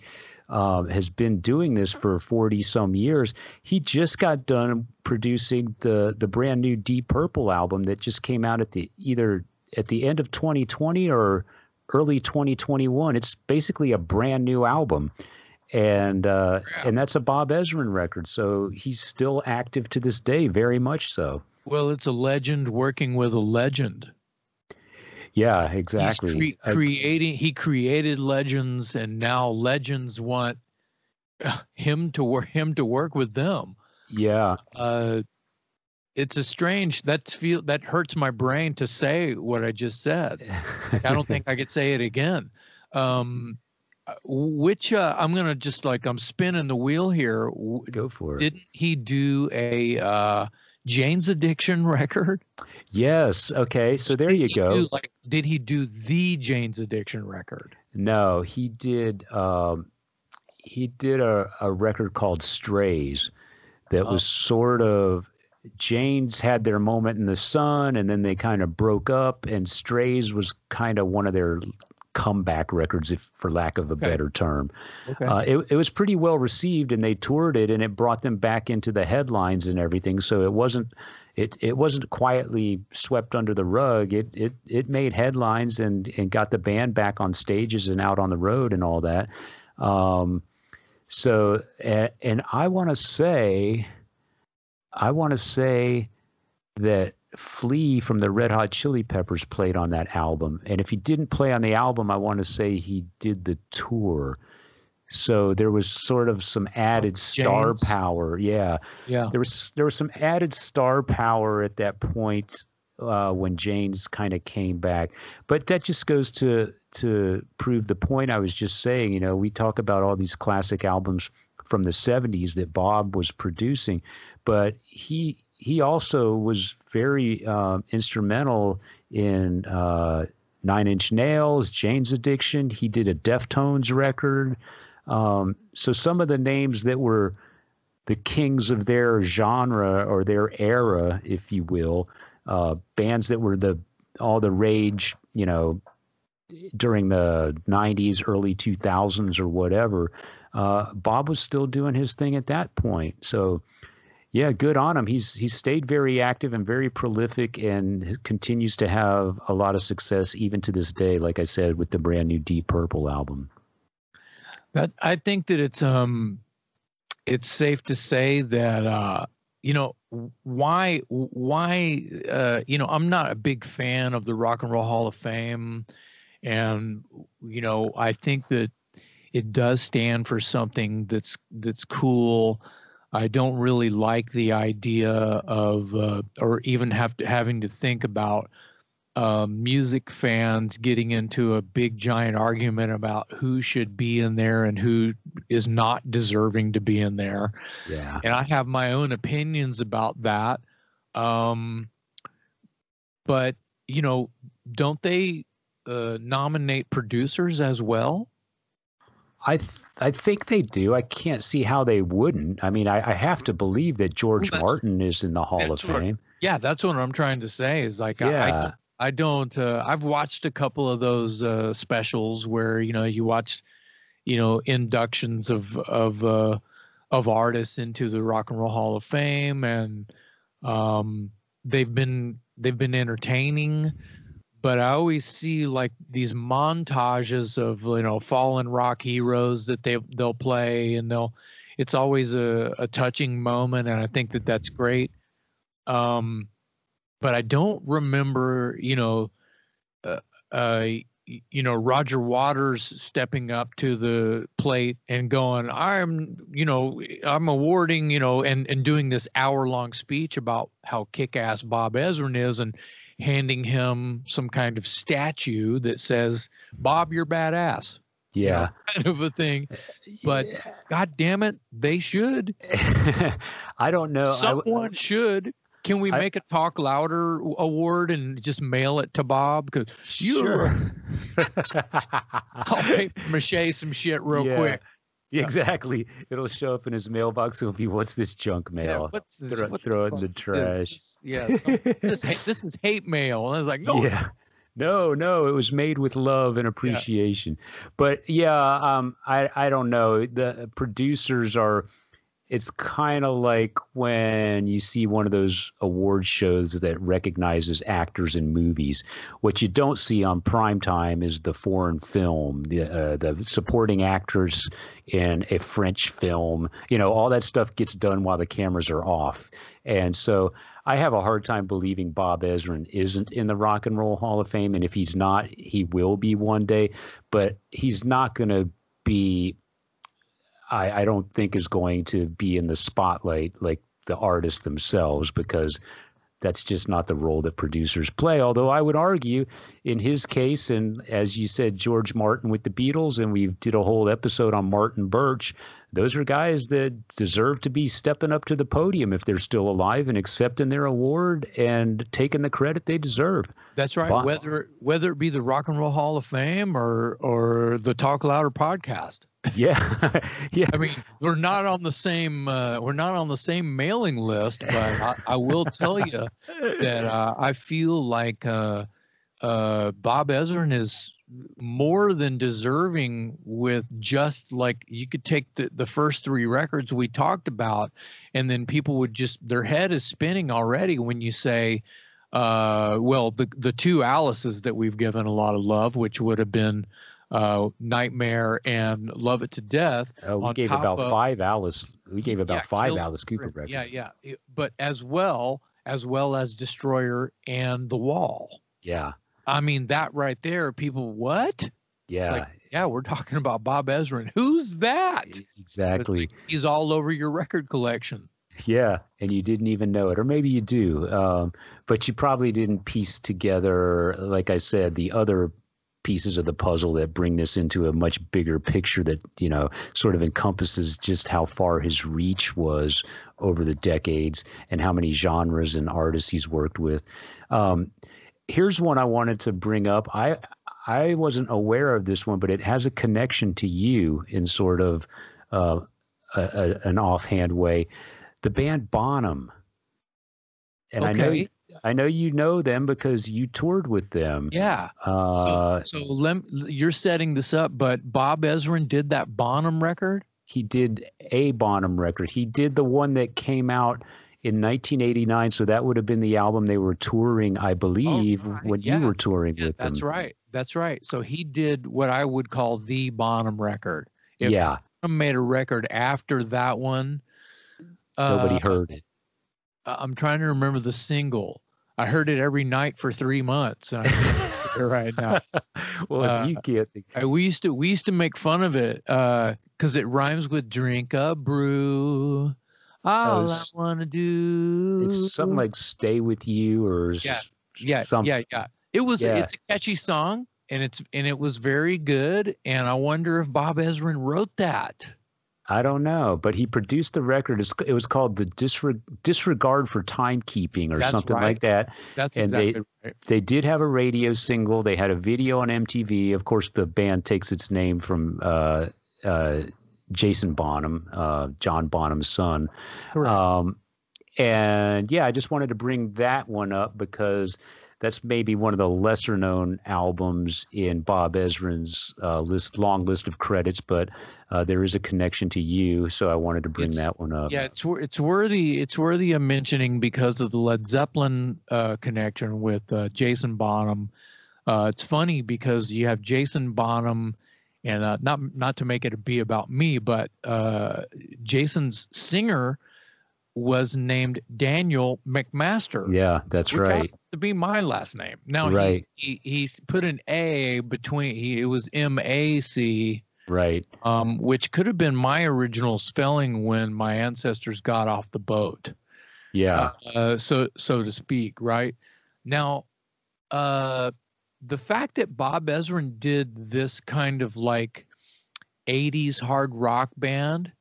has been doing this for 40-some years. He just got done producing the brand new Deep Purple album that just came out at the end of 2020 or early 2021. It's basically a brand new album, and that's a Bob Ezrin record. So he's still active to this day, very much so. Well, it's a legend working with a legend. Yeah, exactly. He's he created legends, and now legends want him to work with them. Yeah, it's a strange. That hurts my brain to say what I just said. I don't think I could say it again. I'm gonna just I'm spinning the wheel here. Go for it. Didn't he do a Jane's Addiction record? Yes. Okay. So there you go. Did he do the Jane's Addiction record? No, he did. he did a record called Strays that was sort of, Jane's had their moment in the sun and then they kind of broke up, and Strays was kind of one of their comeback records, if for lack of a better term. It was pretty well received, and they toured it, and it brought them back into the headlines and everything. So it wasn't quietly swept under the rug. It made headlines and got the band back on stages and out on the road and all that. So I want to say, that Flea from the Red Hot Chili Peppers played on that album. And if he didn't play on the album, I want to say he did the tour. So there was sort of some added star power. Yeah. There was some added star power at that point when Jane's kind of came back. But that just goes to prove the point I was just saying. You know, we talk about all these classic albums from the 70s that Bob was producing, but he also was very instrumental in Nine Inch Nails, Jane's Addiction. He did a Deftones record. So some of the names that were the kings of their genre or their era, if you will, bands that were all the rage, you know, during the 90s, early 2000s or whatever, Bob was still doing his thing at that point. So yeah, good on him. He stayed very active and very prolific, and continues to have a lot of success even to this day. Like I said, with the brand new Deep Purple album. But I think that it's safe to say that I'm not a big fan of the Rock and Roll Hall of Fame, and I think that it does stand for something that's cool. I don't really like the idea of, or even having to think about music fans getting into a big giant argument about who should be in there and who is not deserving to be in there. Yeah. And I have my own opinions about that. But, don't they nominate producers as well? I think they do. I can't see how they wouldn't. I mean, I have to believe that George Martin is in the Hall of Fame. Yeah, that's what I'm trying to say is like, yeah. I don't, I've watched a couple of those specials where, you watch, inductions of artists into the Rock and Roll Hall of Fame, and they've been entertaining. But I always see like these montages of fallen rock heroes that they'll play, and it's always a touching moment, and I think that that's great. But I don't remember Roger Waters stepping up to the plate and going, I'm awarding and doing this hour-long speech about how kick-ass Bob Ezrin is, and handing him some kind of statue that says, Bob, you're badass. Yeah. Kind of a thing. But yeah. God damn it, they should. I don't know. Someone should. Can we make a Talk Louder award and just mail it to Bob? Because sure. I'll paper mache some shit real quick. Exactly. It'll show up in his mailbox. So if he wants this junk mail, what's this? Throw it in the trash. This is hate mail. And I was like, no. Yeah. No, it was made with love and appreciation. Yeah. But yeah, I don't know. The producers are, it's kind of like when you see one of those award shows that recognizes actors in movies. What you don't see on primetime is the foreign film, the supporting actors in a French film. All that stuff gets done while the cameras are off. And so I have a hard time believing Bob Ezrin isn't in the Rock and Roll Hall of Fame. And if he's not, he will be one day. But he's not going to be... I don't think is going to be in the spotlight like the artists themselves, because that's just not the role that producers play. Although I would argue in his case, and as you said, George Martin with the Beatles, and we did a whole episode on Martin Birch, those are guys that deserve to be stepping up to the podium if they're still alive and accepting their award and taking the credit they deserve. That's right. Whether it be the Rock and Roll Hall of Fame or the Talk Louder podcast. Yeah. Yeah. I mean, we're not on the same mailing list, but I will tell you that I feel like Bob Ezrin is more than deserving with just like you could take the first three records we talked about, and then people would just, their head is spinning already when you say, well, the two Alice's that we've given a lot of love, which would have been Nightmare and Love It to Death. We gave about five Alice Cooper records. Yeah. But as well as Destroyer and The Wall. Yeah. I mean, that right there, people, what? Yeah. It's like, yeah, we're talking about Bob Ezrin. Who's that? Exactly. He's all over your record collection. Yeah, and you didn't even know it, or maybe you do. But you probably didn't piece together, like I said, the other pieces of the puzzle that bring this into a much bigger picture that, you know, sort of encompasses just how far his reach was over the decades and how many genres and artists he's worked with. Here's one I wanted to bring up. I wasn't aware of this one, but it has a connection to you in sort of an offhand way. The band Bonham. And okay. I know you know them because you toured with them. Yeah. So you're setting this up, but Bob Ezrin did that Bonham record? He did a Bonham record. He did the one that came out in 1989, so that would have been the album they were touring, I believe, you were touring with them. That's right. So he did what I would call the Bonham record. If Bonham made a record after that one, nobody heard it. I'm trying to remember the single. I heard it every night for 3 months. And I can't right now. Well, if you can't think. We used to make fun of it because it rhymes with drink a brew. All I want to do. It's something like Stay With You or something. Yeah. It's a catchy song and it was very good. And I wonder if Bob Ezrin wrote that. I don't know, but he produced the record. It was called The Disregard for Timekeeping or like that. That's exactly right. They did have a radio single. They had a video on MTV. Of course, the band takes its name from Jason Bonham, John Bonham's son. Correct. I just wanted to bring that one up because that's maybe one of the lesser-known albums in Bob Ezrin's long list of credits, but there is a connection to you, so I wanted to bring that one up. Yeah, it's worthy of mentioning because of the Led Zeppelin connection with Jason Bonham. It's funny because you have Jason Bonham, and not to make it be about me, but Jason's singer was named Daniel McMaster. Yeah, that's right. To be my last name. Now right. He's put an A between. It was M-A-C. Right. Which could have been my original spelling when my ancestors got off the boat. Yeah. So to speak. Right. Now, the fact that Bob Ezrin did this kind of like 80s hard rock band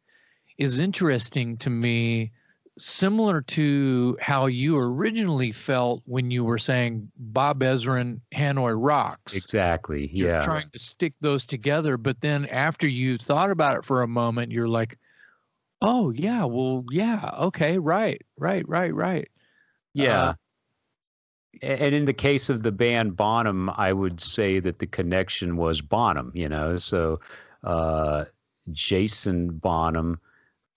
is interesting to me. Similar to how you originally felt when you were saying Bob Ezrin, Hanoi Rocks. Exactly. Yeah. You're trying to stick those together, but then after you thought about it for a moment, you're like, "Oh yeah, well yeah, okay, right." Yeah. And in the case of the band Bonham, I would say that the connection was Bonham. You know, so Jason Bonham.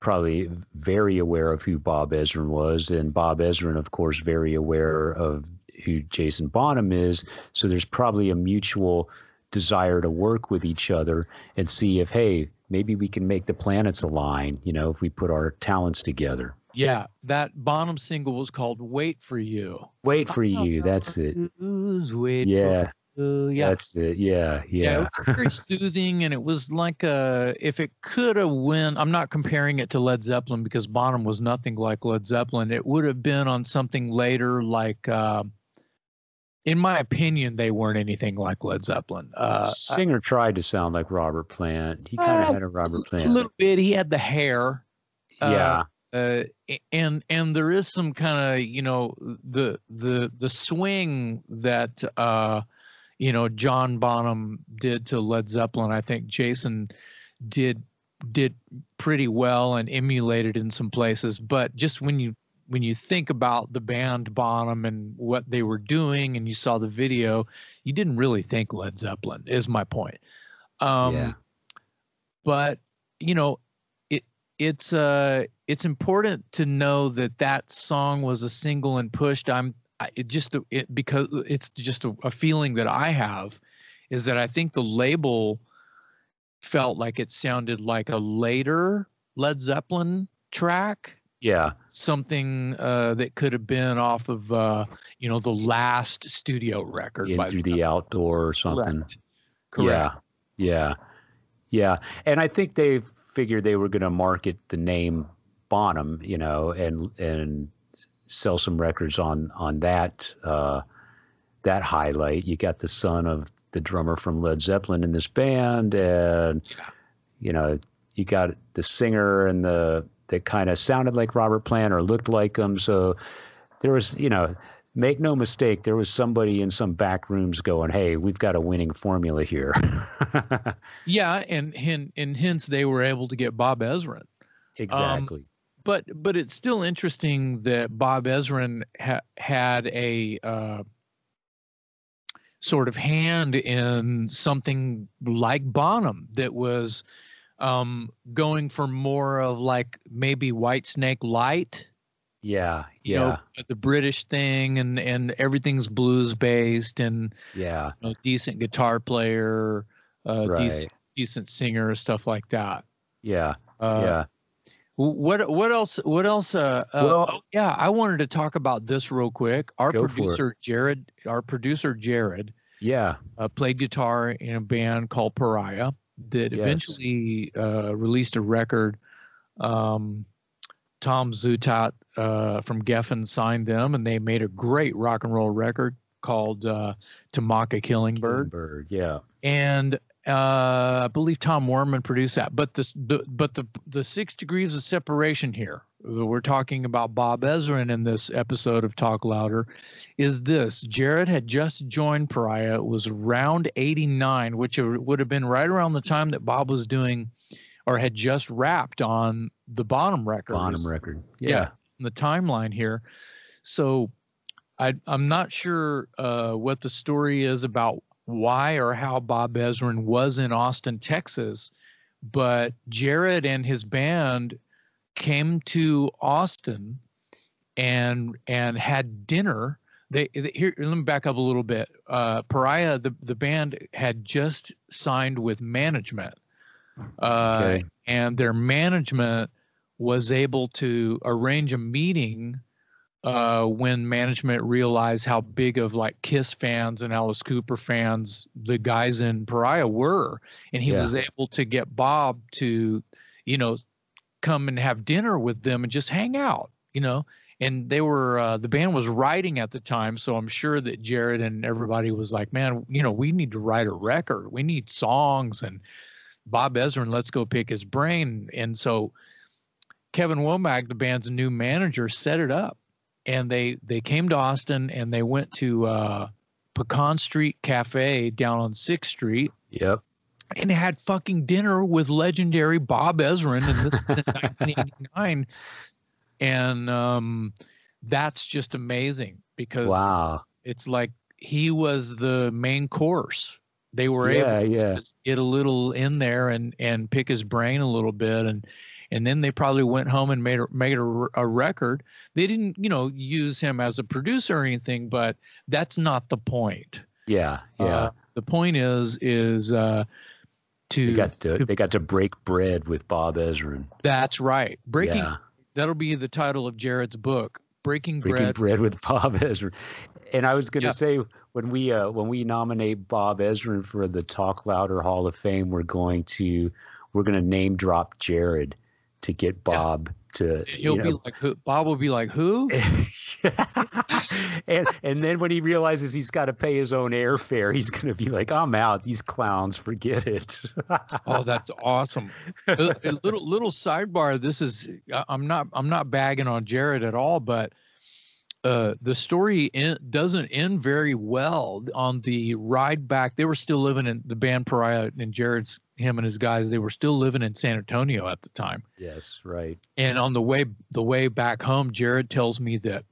Probably very aware of who Bob Ezrin was, and Bob Ezrin, of course, very aware of who Jason Bonham is. So there's probably a mutual desire to work with each other and see if, hey, maybe we can make the planets align, you know, if we put our talents together. Yeah, that Bonham single was called Wait For You. Wait For You, that's it. That's it. Yeah. It was very soothing, and it was like if it could have went. I'm not comparing it to Led Zeppelin because Bonham was nothing like Led Zeppelin. It would have been on something later, like in my opinion, they weren't anything like Led Zeppelin. Singer tried to sound like Robert Plant. He kind of had a Robert Plant. A little bit. He had the hair. And there is some kind of, you know, the swing that, you know, John Bonham did to Led Zeppelin. I think Jason did pretty well and emulated in some places. But just when you think about the band Bonham and what they were doing and you saw the video, you didn't really think Led Zeppelin, is my point. But, you know, it's important to know that that song was a single and pushed. Because it's just a feeling that I have is that I think the label felt like it sounded like a later Led Zeppelin track. Yeah. Something that could have been off of, you know, the last studio record. Into the Outdoor or something. Correct. Yeah. And I think they figured they were going to market the name Bonham, you know, and sell some records on that, that highlight. You got the son of the drummer from Led Zeppelin in this band, and, you know, you got the singer and that kind of sounded like Robert Plant or looked like him. So there was, you know, make no mistake, there was somebody in some back rooms going, hey, we've got a winning formula here. And hence they were able to get Bob Ezrin. Exactly. But it's still interesting that Bob Ezrin had a sort of hand in something like Bonham that was going for more of like maybe Whitesnake Light. You know, the British thing and everything's blues based and you know, decent guitar player, decent singer, stuff like that. What else? I wanted to talk about this real quick. Our producer Jared, played guitar in a band called Pariah that eventually released a record. Tom Zutaut from Geffen signed them, and they made a great rock and roll record called "To Mock a Killing Bird." And I believe Tom Worman produced that, but the 6 degrees of separation here, we're talking about Bob Ezrin in this episode of Talk Louder, is this. Jared had just joined Pariah. It was around 89, which would have been right around the time that Bob was doing or had just wrapped on the Bonham record. The timeline here. So I'm not sure what the story is about why or how Bob Ezrin was in Austin, Texas, but Jared and his band came to Austin and had dinner. Let me back up a little bit. Pariah, the band, had just signed with management, and their management was able to arrange a meeting when management realized how big of like Kiss fans and Alice Cooper fans the guys in Pariah were, and he was able to get Bob to, you know, come and have dinner with them and just hang out, you know. And they were the band was writing at the time, so I'm sure that Jared and everybody was like, man, you know, we need to write a record, we need songs, and Bob Ezrin, let's go pick his brain. And so Kevin Womack, the band's new manager, set it up. And they came to Austin, and they went to Pecan Street Cafe down on 6th Street. Yep. And had fucking dinner with legendary Bob Ezrin in 1989. And that's just amazing because it's like he was the main course. They were able to just get a little in there and pick his brain a little bit. And then they probably went home and made a record. They didn't, you know, use him as a producer or anything, but that's not the point. The point is they got to break bread with Bob Ezrin. That's right. That'll be the title of Jared's book, Breaking Bread with Bob Ezrin. And I was going to say, when we nominate Bob Ezrin for the Talk Louder Hall of Fame, we're going to name drop Jared. to get Bob to Bob will be like, who? and then when he realizes he's got to pay his own airfare, he's going to be like, I'm out. These clowns, forget it. Oh, that's awesome. A little sidebar. This is I'm not bagging on Jared at all, but the story doesn't end very well. On the ride back, they were still living in the band Pariah, and him and his guys, they were still living in San Antonio at the time. Yes, right. And on the way back home, Jared tells me that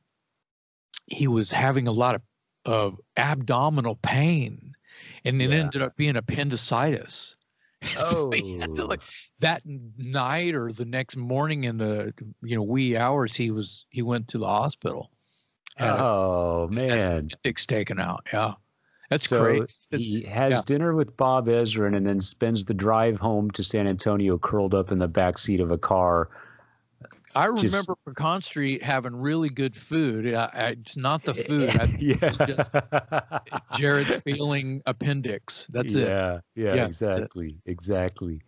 he was having a lot of abdominal pain, and it ended up being appendicitis. So he had to, like, that night or the next morning in the wee hours, he went to the hospital. Man, dick's taken out. Yeah. That's crazy. He has dinner with Bob Ezrin and then spends the drive home to San Antonio curled up in the backseat of a car. I remember Pecan Street having really good food. It's not the food. It's just Jared's feeling appendix. That's it. Yeah, exactly. Exactly.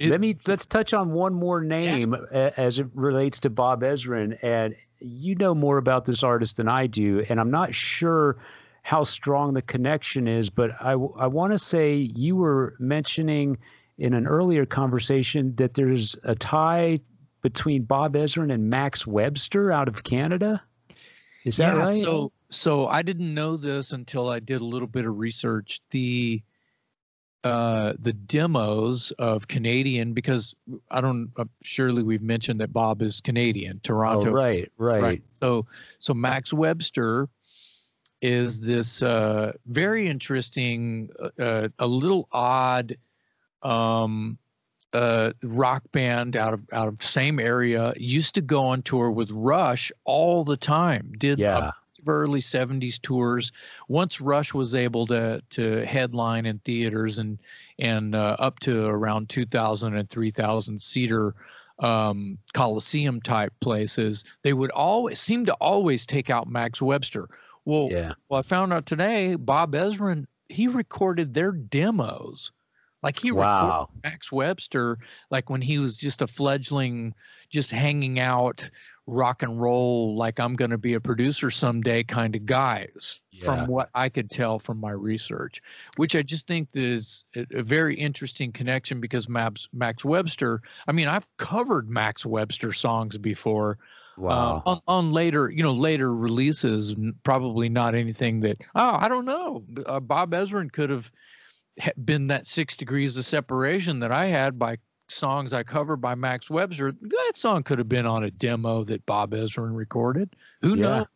Let's touch on one more name as it relates to Bob Ezrin. And you know more about this artist than I do, and I'm not sure how strong the connection is, but I want to say you were mentioning in an earlier conversation that there's a tie between Bob Ezrin and Max Webster out of Canada. Is that right? So I didn't know this until I did a little bit of research. The demos of Canadian, because surely we've mentioned that Bob is Canadian, Toronto. Oh, right. So Max Webster is this very interesting, a little odd rock band out of same area. Used to go on tour with Rush all the time. Did early 70s tours. Once Rush was able to headline in theaters and up to around 2,000 and 3,000 seater Coliseum type places, they would always take out Max Webster. Well, I found out today, Bob Ezrin, he recorded their demos. Like he recorded Max Webster, like when he was just a fledgling, just hanging out, rock and roll, like I'm going to be a producer someday kind of guys, from what I could tell from my research, which I just think is a very interesting connection, because Max Webster, I mean, I've covered Max Webster songs before. Wow. On later releases, probably not anything that, I don't know. Bob Ezrin could have been that 6 degrees of separation that I had by songs I covered by Max Webster. That song could have been on a demo that Bob Ezrin recorded. Who knows?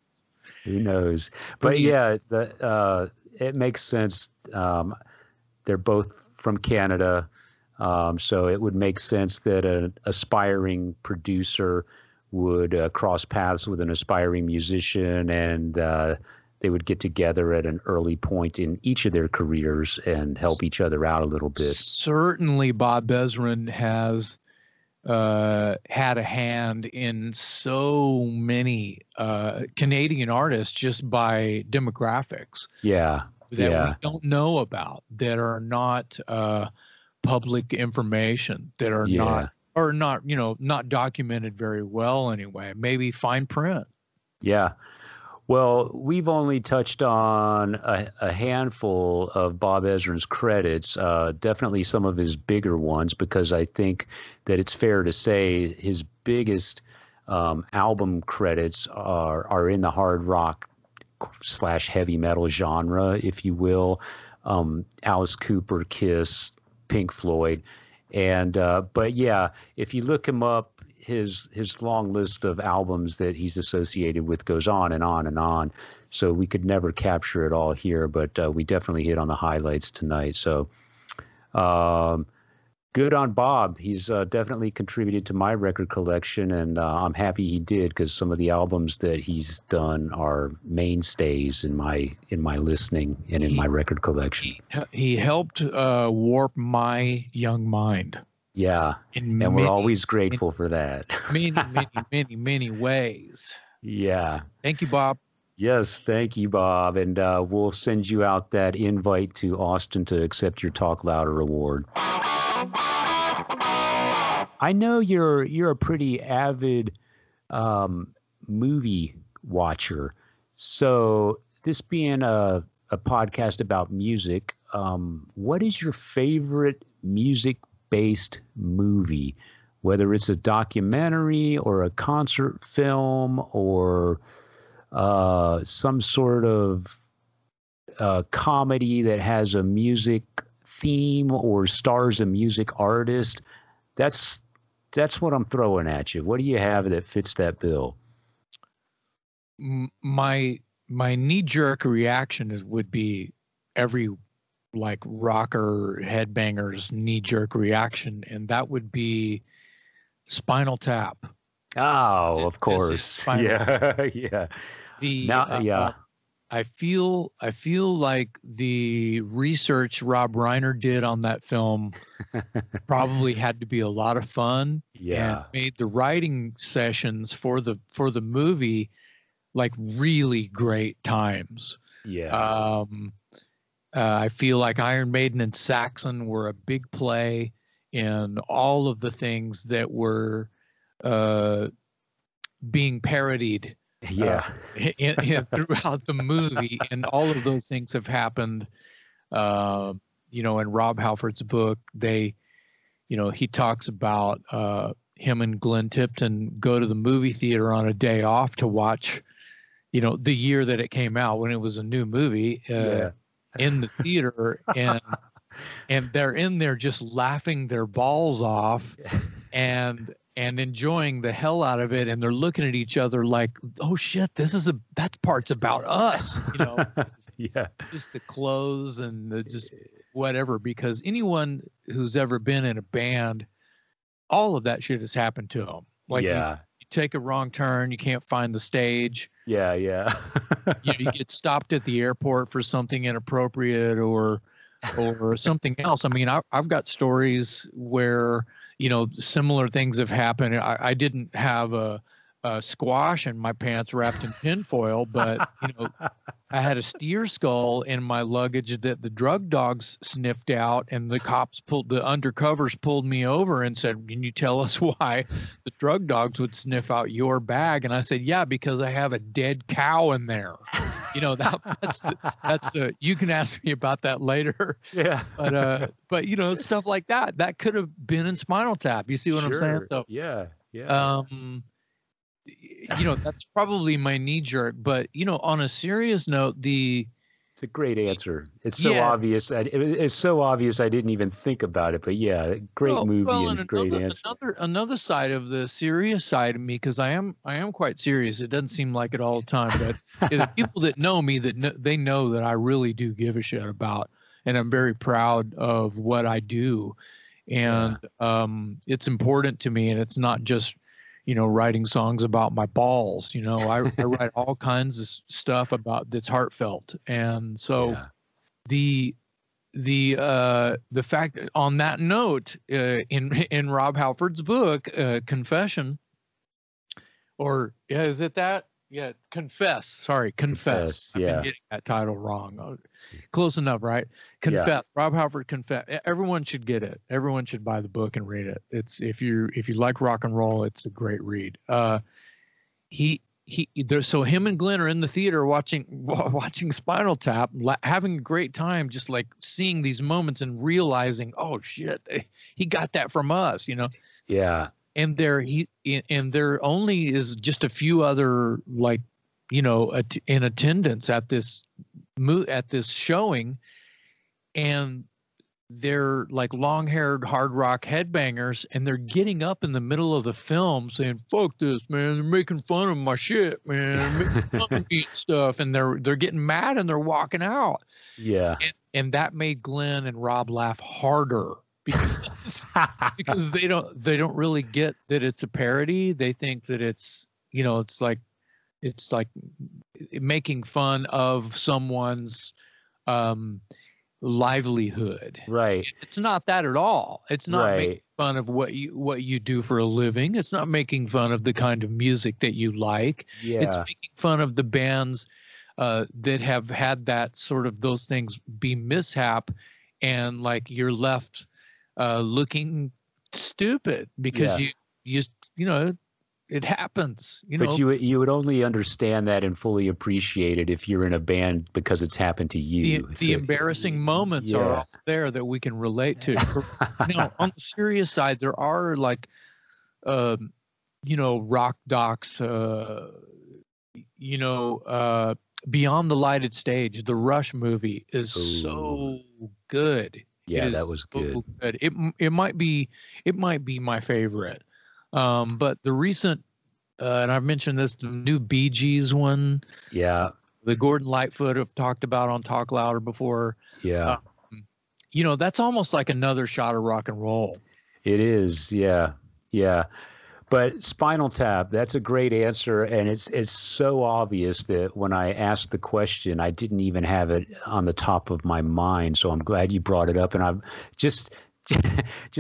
Who knows? But it makes sense. They're both from Canada. So it would make sense that an aspiring producer would cross paths with an aspiring musician, and they would get together at an early point in each of their careers and help each other out a little bit. Certainly Bob Ezrin has had a hand in so many Canadian artists just by demographics. We don't know about, that are not public information, that are not, or not, not documented very well anyway. Maybe fine print. Yeah. Well, we've only touched on a handful of Bob Ezrin's credits, definitely some of his bigger ones, because I think that it's fair to say his biggest album credits are in the hard rock / heavy metal genre, if you will. Alice Cooper, Kiss, Pink Floyd. And if you look him up, his long list of albums that he's associated with goes on and on and on. So we could never capture it all here, but we definitely hit on the highlights tonight. So good on Bob. He's definitely contributed to my record collection, and I'm happy he did, because some of the albums that he's done are mainstays in my listening and in my record collection. He helped warp my young mind. Yeah, and we're always grateful for that. many ways. Yeah. So, thank you, Bob. Yes, thank you, Bob. And we'll send you out that invite to Austin to accept your Talk Louder award. I know you're a pretty avid movie watcher. So this being a podcast about music, what is your favorite music-based movie? Whether it's a documentary or a concert film or some sort of comedy that has a music theme or stars a music artist, that's what I'm throwing at you. What do you have that fits that bill? My knee-jerk reaction would be every like rocker headbanger's knee-jerk reaction, and that would be Spinal Tap. Oh, of course. Yeah. Yeah. I feel like the research Rob Reiner did on that film probably had to be a lot of fun. Yeah. And made the writing sessions for the movie like really great times. Yeah. I feel like Iron Maiden and Saxon were a big play in all of the things that were being parodied throughout the movie. And all of those things have happened, in Rob Halford's book. He talks about him and Glenn Tipton go to the movie theater on a day off to watch, the year that it came out when it was a new movie in the theater. And they're in there just laughing their balls off and enjoying the hell out of it. And they're looking at each other like, oh shit, that part's about us, just the clothes and just whatever, because anyone who's ever been in a band, all of that shit has happened to them. Like, you take a wrong turn, you can't find the stage. Yeah. Yeah. You get stopped at the airport for something inappropriate or something else. I mean, I've got stories where, similar things have happened. I didn't have a squash in my pants wrapped in tinfoil, but, I had a steer skull in my luggage that the drug dogs sniffed out, and the undercovers pulled me over and said, can you tell us why the drug dogs would sniff out your bag? And I said, yeah, because I have a dead cow in there. That's the you can ask me about that later. Yeah. But stuff like that could have been in Spinal Tap. You see what I'm saying? So yeah. Yeah. That's probably my knee jerk, but on a serious note, it's a great answer. It's so obvious. It's so obvious. I didn't even think about it, but yeah, great movie and great answer. Another side of the serious side of me, because I am quite serious. It doesn't seem like it all the time, but the people that know me they know that I really do give a shit about, and I'm very proud of what I do, and it's important to me, and it's not just writing songs about my balls. I write all kinds of stuff about that's heartfelt. And so the fact that on that note, in Rob Halford's book, Confession, Confess. Sorry, Confess. I've been getting that title wrong. Close enough, right? Confess. Yeah. Rob Halford, Confess. Everyone should get it. Everyone should buy the book and read it. It's if you like rock and roll, it's a great read. So him and Glenn are in the theater watching Spinal Tap, having a great time, just like seeing these moments and realizing, oh shit, he got that from us, Yeah. And there only is just a few other in attendance at this showing, and they're like long-haired hard rock headbangers, and they're getting up in the middle of the film saying, "Fuck this, man! They're making fun of my shit, man! They're making fun of me stuff," and they're getting mad and they're walking out. Yeah, and that made Glenn and Rob laugh harder. Because they don't really get that it's a parody. They think that it's it's like making fun of someone's livelihood. Right. It's not that at all. It's not making fun of what you do for a living. It's not making fun of the kind of music that you like. Yeah. It's making fun of the bands that have had that sort of those things be mishap, and like you're left looking stupid because you know it happens. You know, but you would only understand that and fully appreciate it if you're in a band because it's happened to you. The embarrassing moments are all there that we can relate to. Now, on the serious side, there are like, you know, rock docs. You know, Beyond the Lighted Stage, the Rush movie is so good. Yeah, that was so good. It might be my favorite. But the recent, and I've mentioned this, the new Bee Gees one. Yeah. The Gordon Lightfoot I've talked about on Talk Louder before. Yeah. You know, that's almost like another shot of rock and roll. It is. Yeah. Yeah. But Spinal Tap, that's a great answer. And it's so obvious that when I asked the question, I didn't even have it on the top of my mind. So I'm glad you brought it up. And I'm just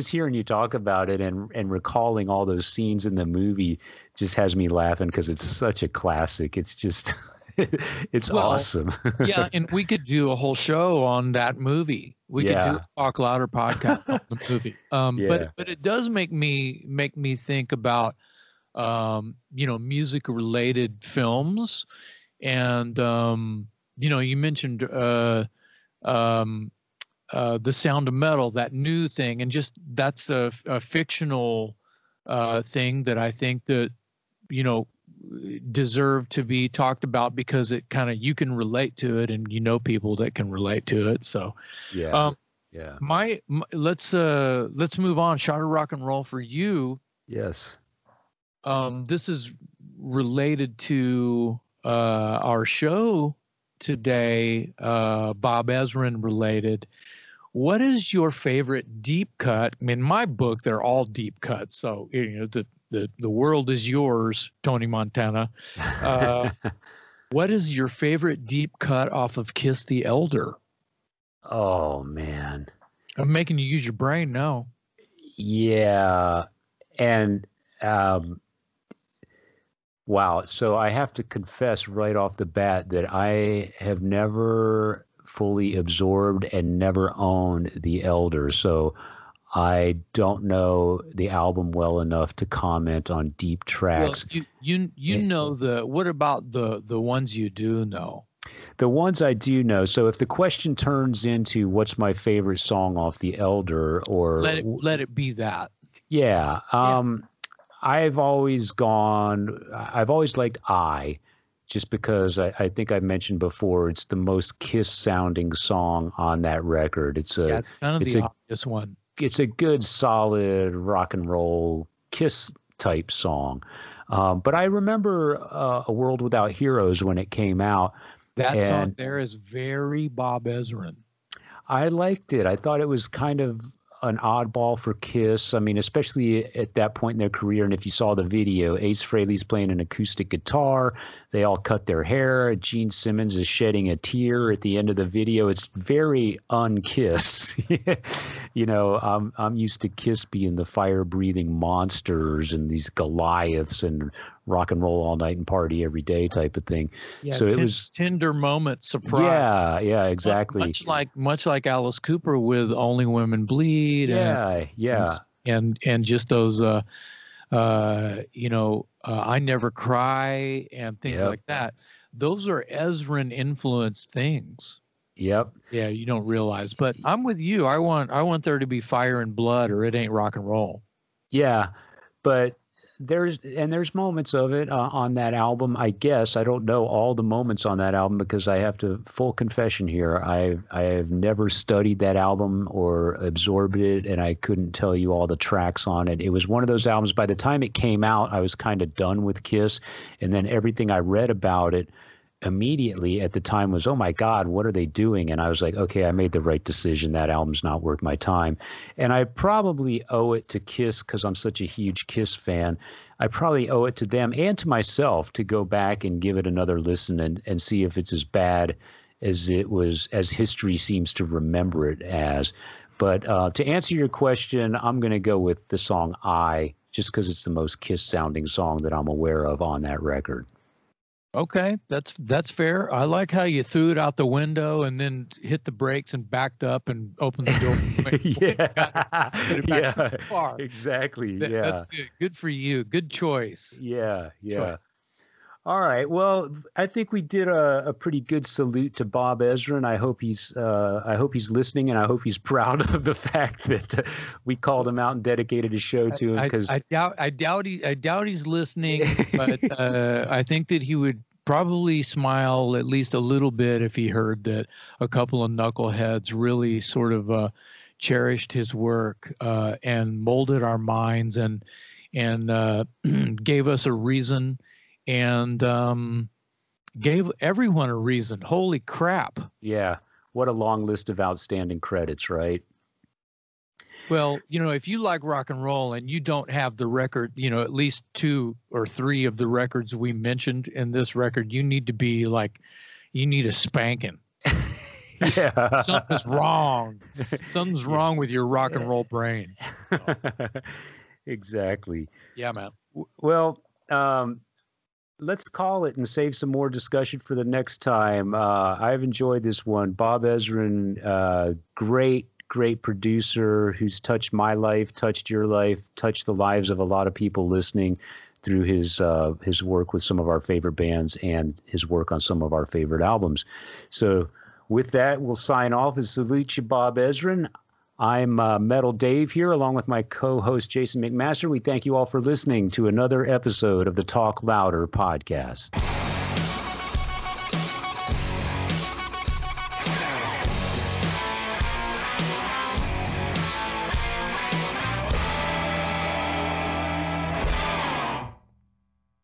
hearing you talk about it and recalling all those scenes in the movie just has me laughing because it's such a classic. It's just, it's awesome. Yeah. And we could do a whole show on that movie. We could do a Talk Louder podcast on the movie. But it does make me think about, you know, music related films. And, you know, you mentioned, The Sound of Metal, that new thing, and just that's a fictional thing that I think that, you know, deserved to be talked about because it kind of, you can relate to it and you know people that can relate to it. So let's move on. Shot of rock and roll for you. Yes. This is related to our show today, Bob Ezrin related. What is your favorite deep cut? I mean, in my book, they're all deep cuts. So, you know, the world is yours, Tony Montana. What is your favorite deep cut off of Kiss the Elder? Oh, man. I'm making you use your brain now. Yeah. And, wow. So I have to confess right off the bat that I have never fully absorbed and never owned The Elder. So I don't know the album well enough to comment on deep tracks. Well, you know what about the ones you do know? The ones I do know. So if the question turns into what's my favorite song off The Elder, or let it be that. Yeah. I've always liked I, just because I think I mentioned before, it's the most Kiss sounding song on that record. It's kind of the obvious one. It's a good, solid rock and roll Kiss type song. But I remember A World Without Heroes when it came out. That song there is very Bob Ezrin. I liked it. I thought it was kind of an oddball for Kiss. I mean, especially at that point in their career. And if you saw the video, Ace Frehley's playing an acoustic guitar. They all cut their hair. Gene Simmons is shedding a tear at the end of the video. It's very un-Kiss. You know, I'm used to Kiss being the fire-breathing monsters and these Goliaths and rock and roll all night and party every day type of thing. Yeah, so it was tender moment surprise. Yeah, exactly. Much like Alice Cooper with Only Women Bleed. And just those, you know, I Never Cry and things like that. Those are Ezrin influenced things. Yep. Yeah, you don't realize, but I'm with you. I want there to be fire and blood, or it ain't rock and roll. Yeah, but there's moments of it on that album, I guess. I don't know all the moments on that album because I have to, full confession here, I have never studied that album or absorbed it, and I couldn't tell you all the tracks on it. It was one of those albums, by the time it came out, I was kind of done with Kiss, and then everything I read about it immediately at the time was, oh my God, what are they doing? And I was like, okay, I made the right decision. That album's not worth my time. And I probably owe it to Kiss, because I'm such a huge Kiss fan. I probably owe it to them and to myself to go back and give it another listen and see if it's as bad as it was, as history seems to remember it as. But to answer your question, I'm going to go with the song I, just because it's the most Kiss sounding song that I'm aware of on that record. Okay, that's fair. I like how you threw it out the window and then hit the brakes and backed up and opened the door. Yeah, exactly. Yeah, that's good. Good for you. Good choice. Yeah. All right. Well, I think we did a pretty good salute to Bob Ezrin. I hope he's listening, and I hope he's proud of the fact that we called him out and dedicated a show to him. Because I doubt he's listening, but I think that he would probably smile at least a little bit if he heard that a couple of knuckleheads really sort of cherished his work and molded our minds and gave us a reason. And gave everyone a reason. Holy crap. Yeah. What a long list of outstanding credits, right? Well, if you like rock and roll and you don't have the record, at least 2 or 3 of the records we mentioned in this record, you need to be like, you need a spanking. Yeah. Something's wrong. Something's wrong with your rock and roll brain. So. Exactly. Yeah, man. Well, let's call it and save some more discussion for the next time. I've enjoyed this one. Bob Ezrin, great, great producer who's touched my life, touched your life, touched the lives of a lot of people listening through his work with some of our favorite bands and his work on some of our favorite albums. So with that, we'll sign off and salute you, Bob Ezrin. I'm Metal Dave here, along with my co-host Jason McMaster. We thank you all for listening to another episode of the Talk Louder podcast.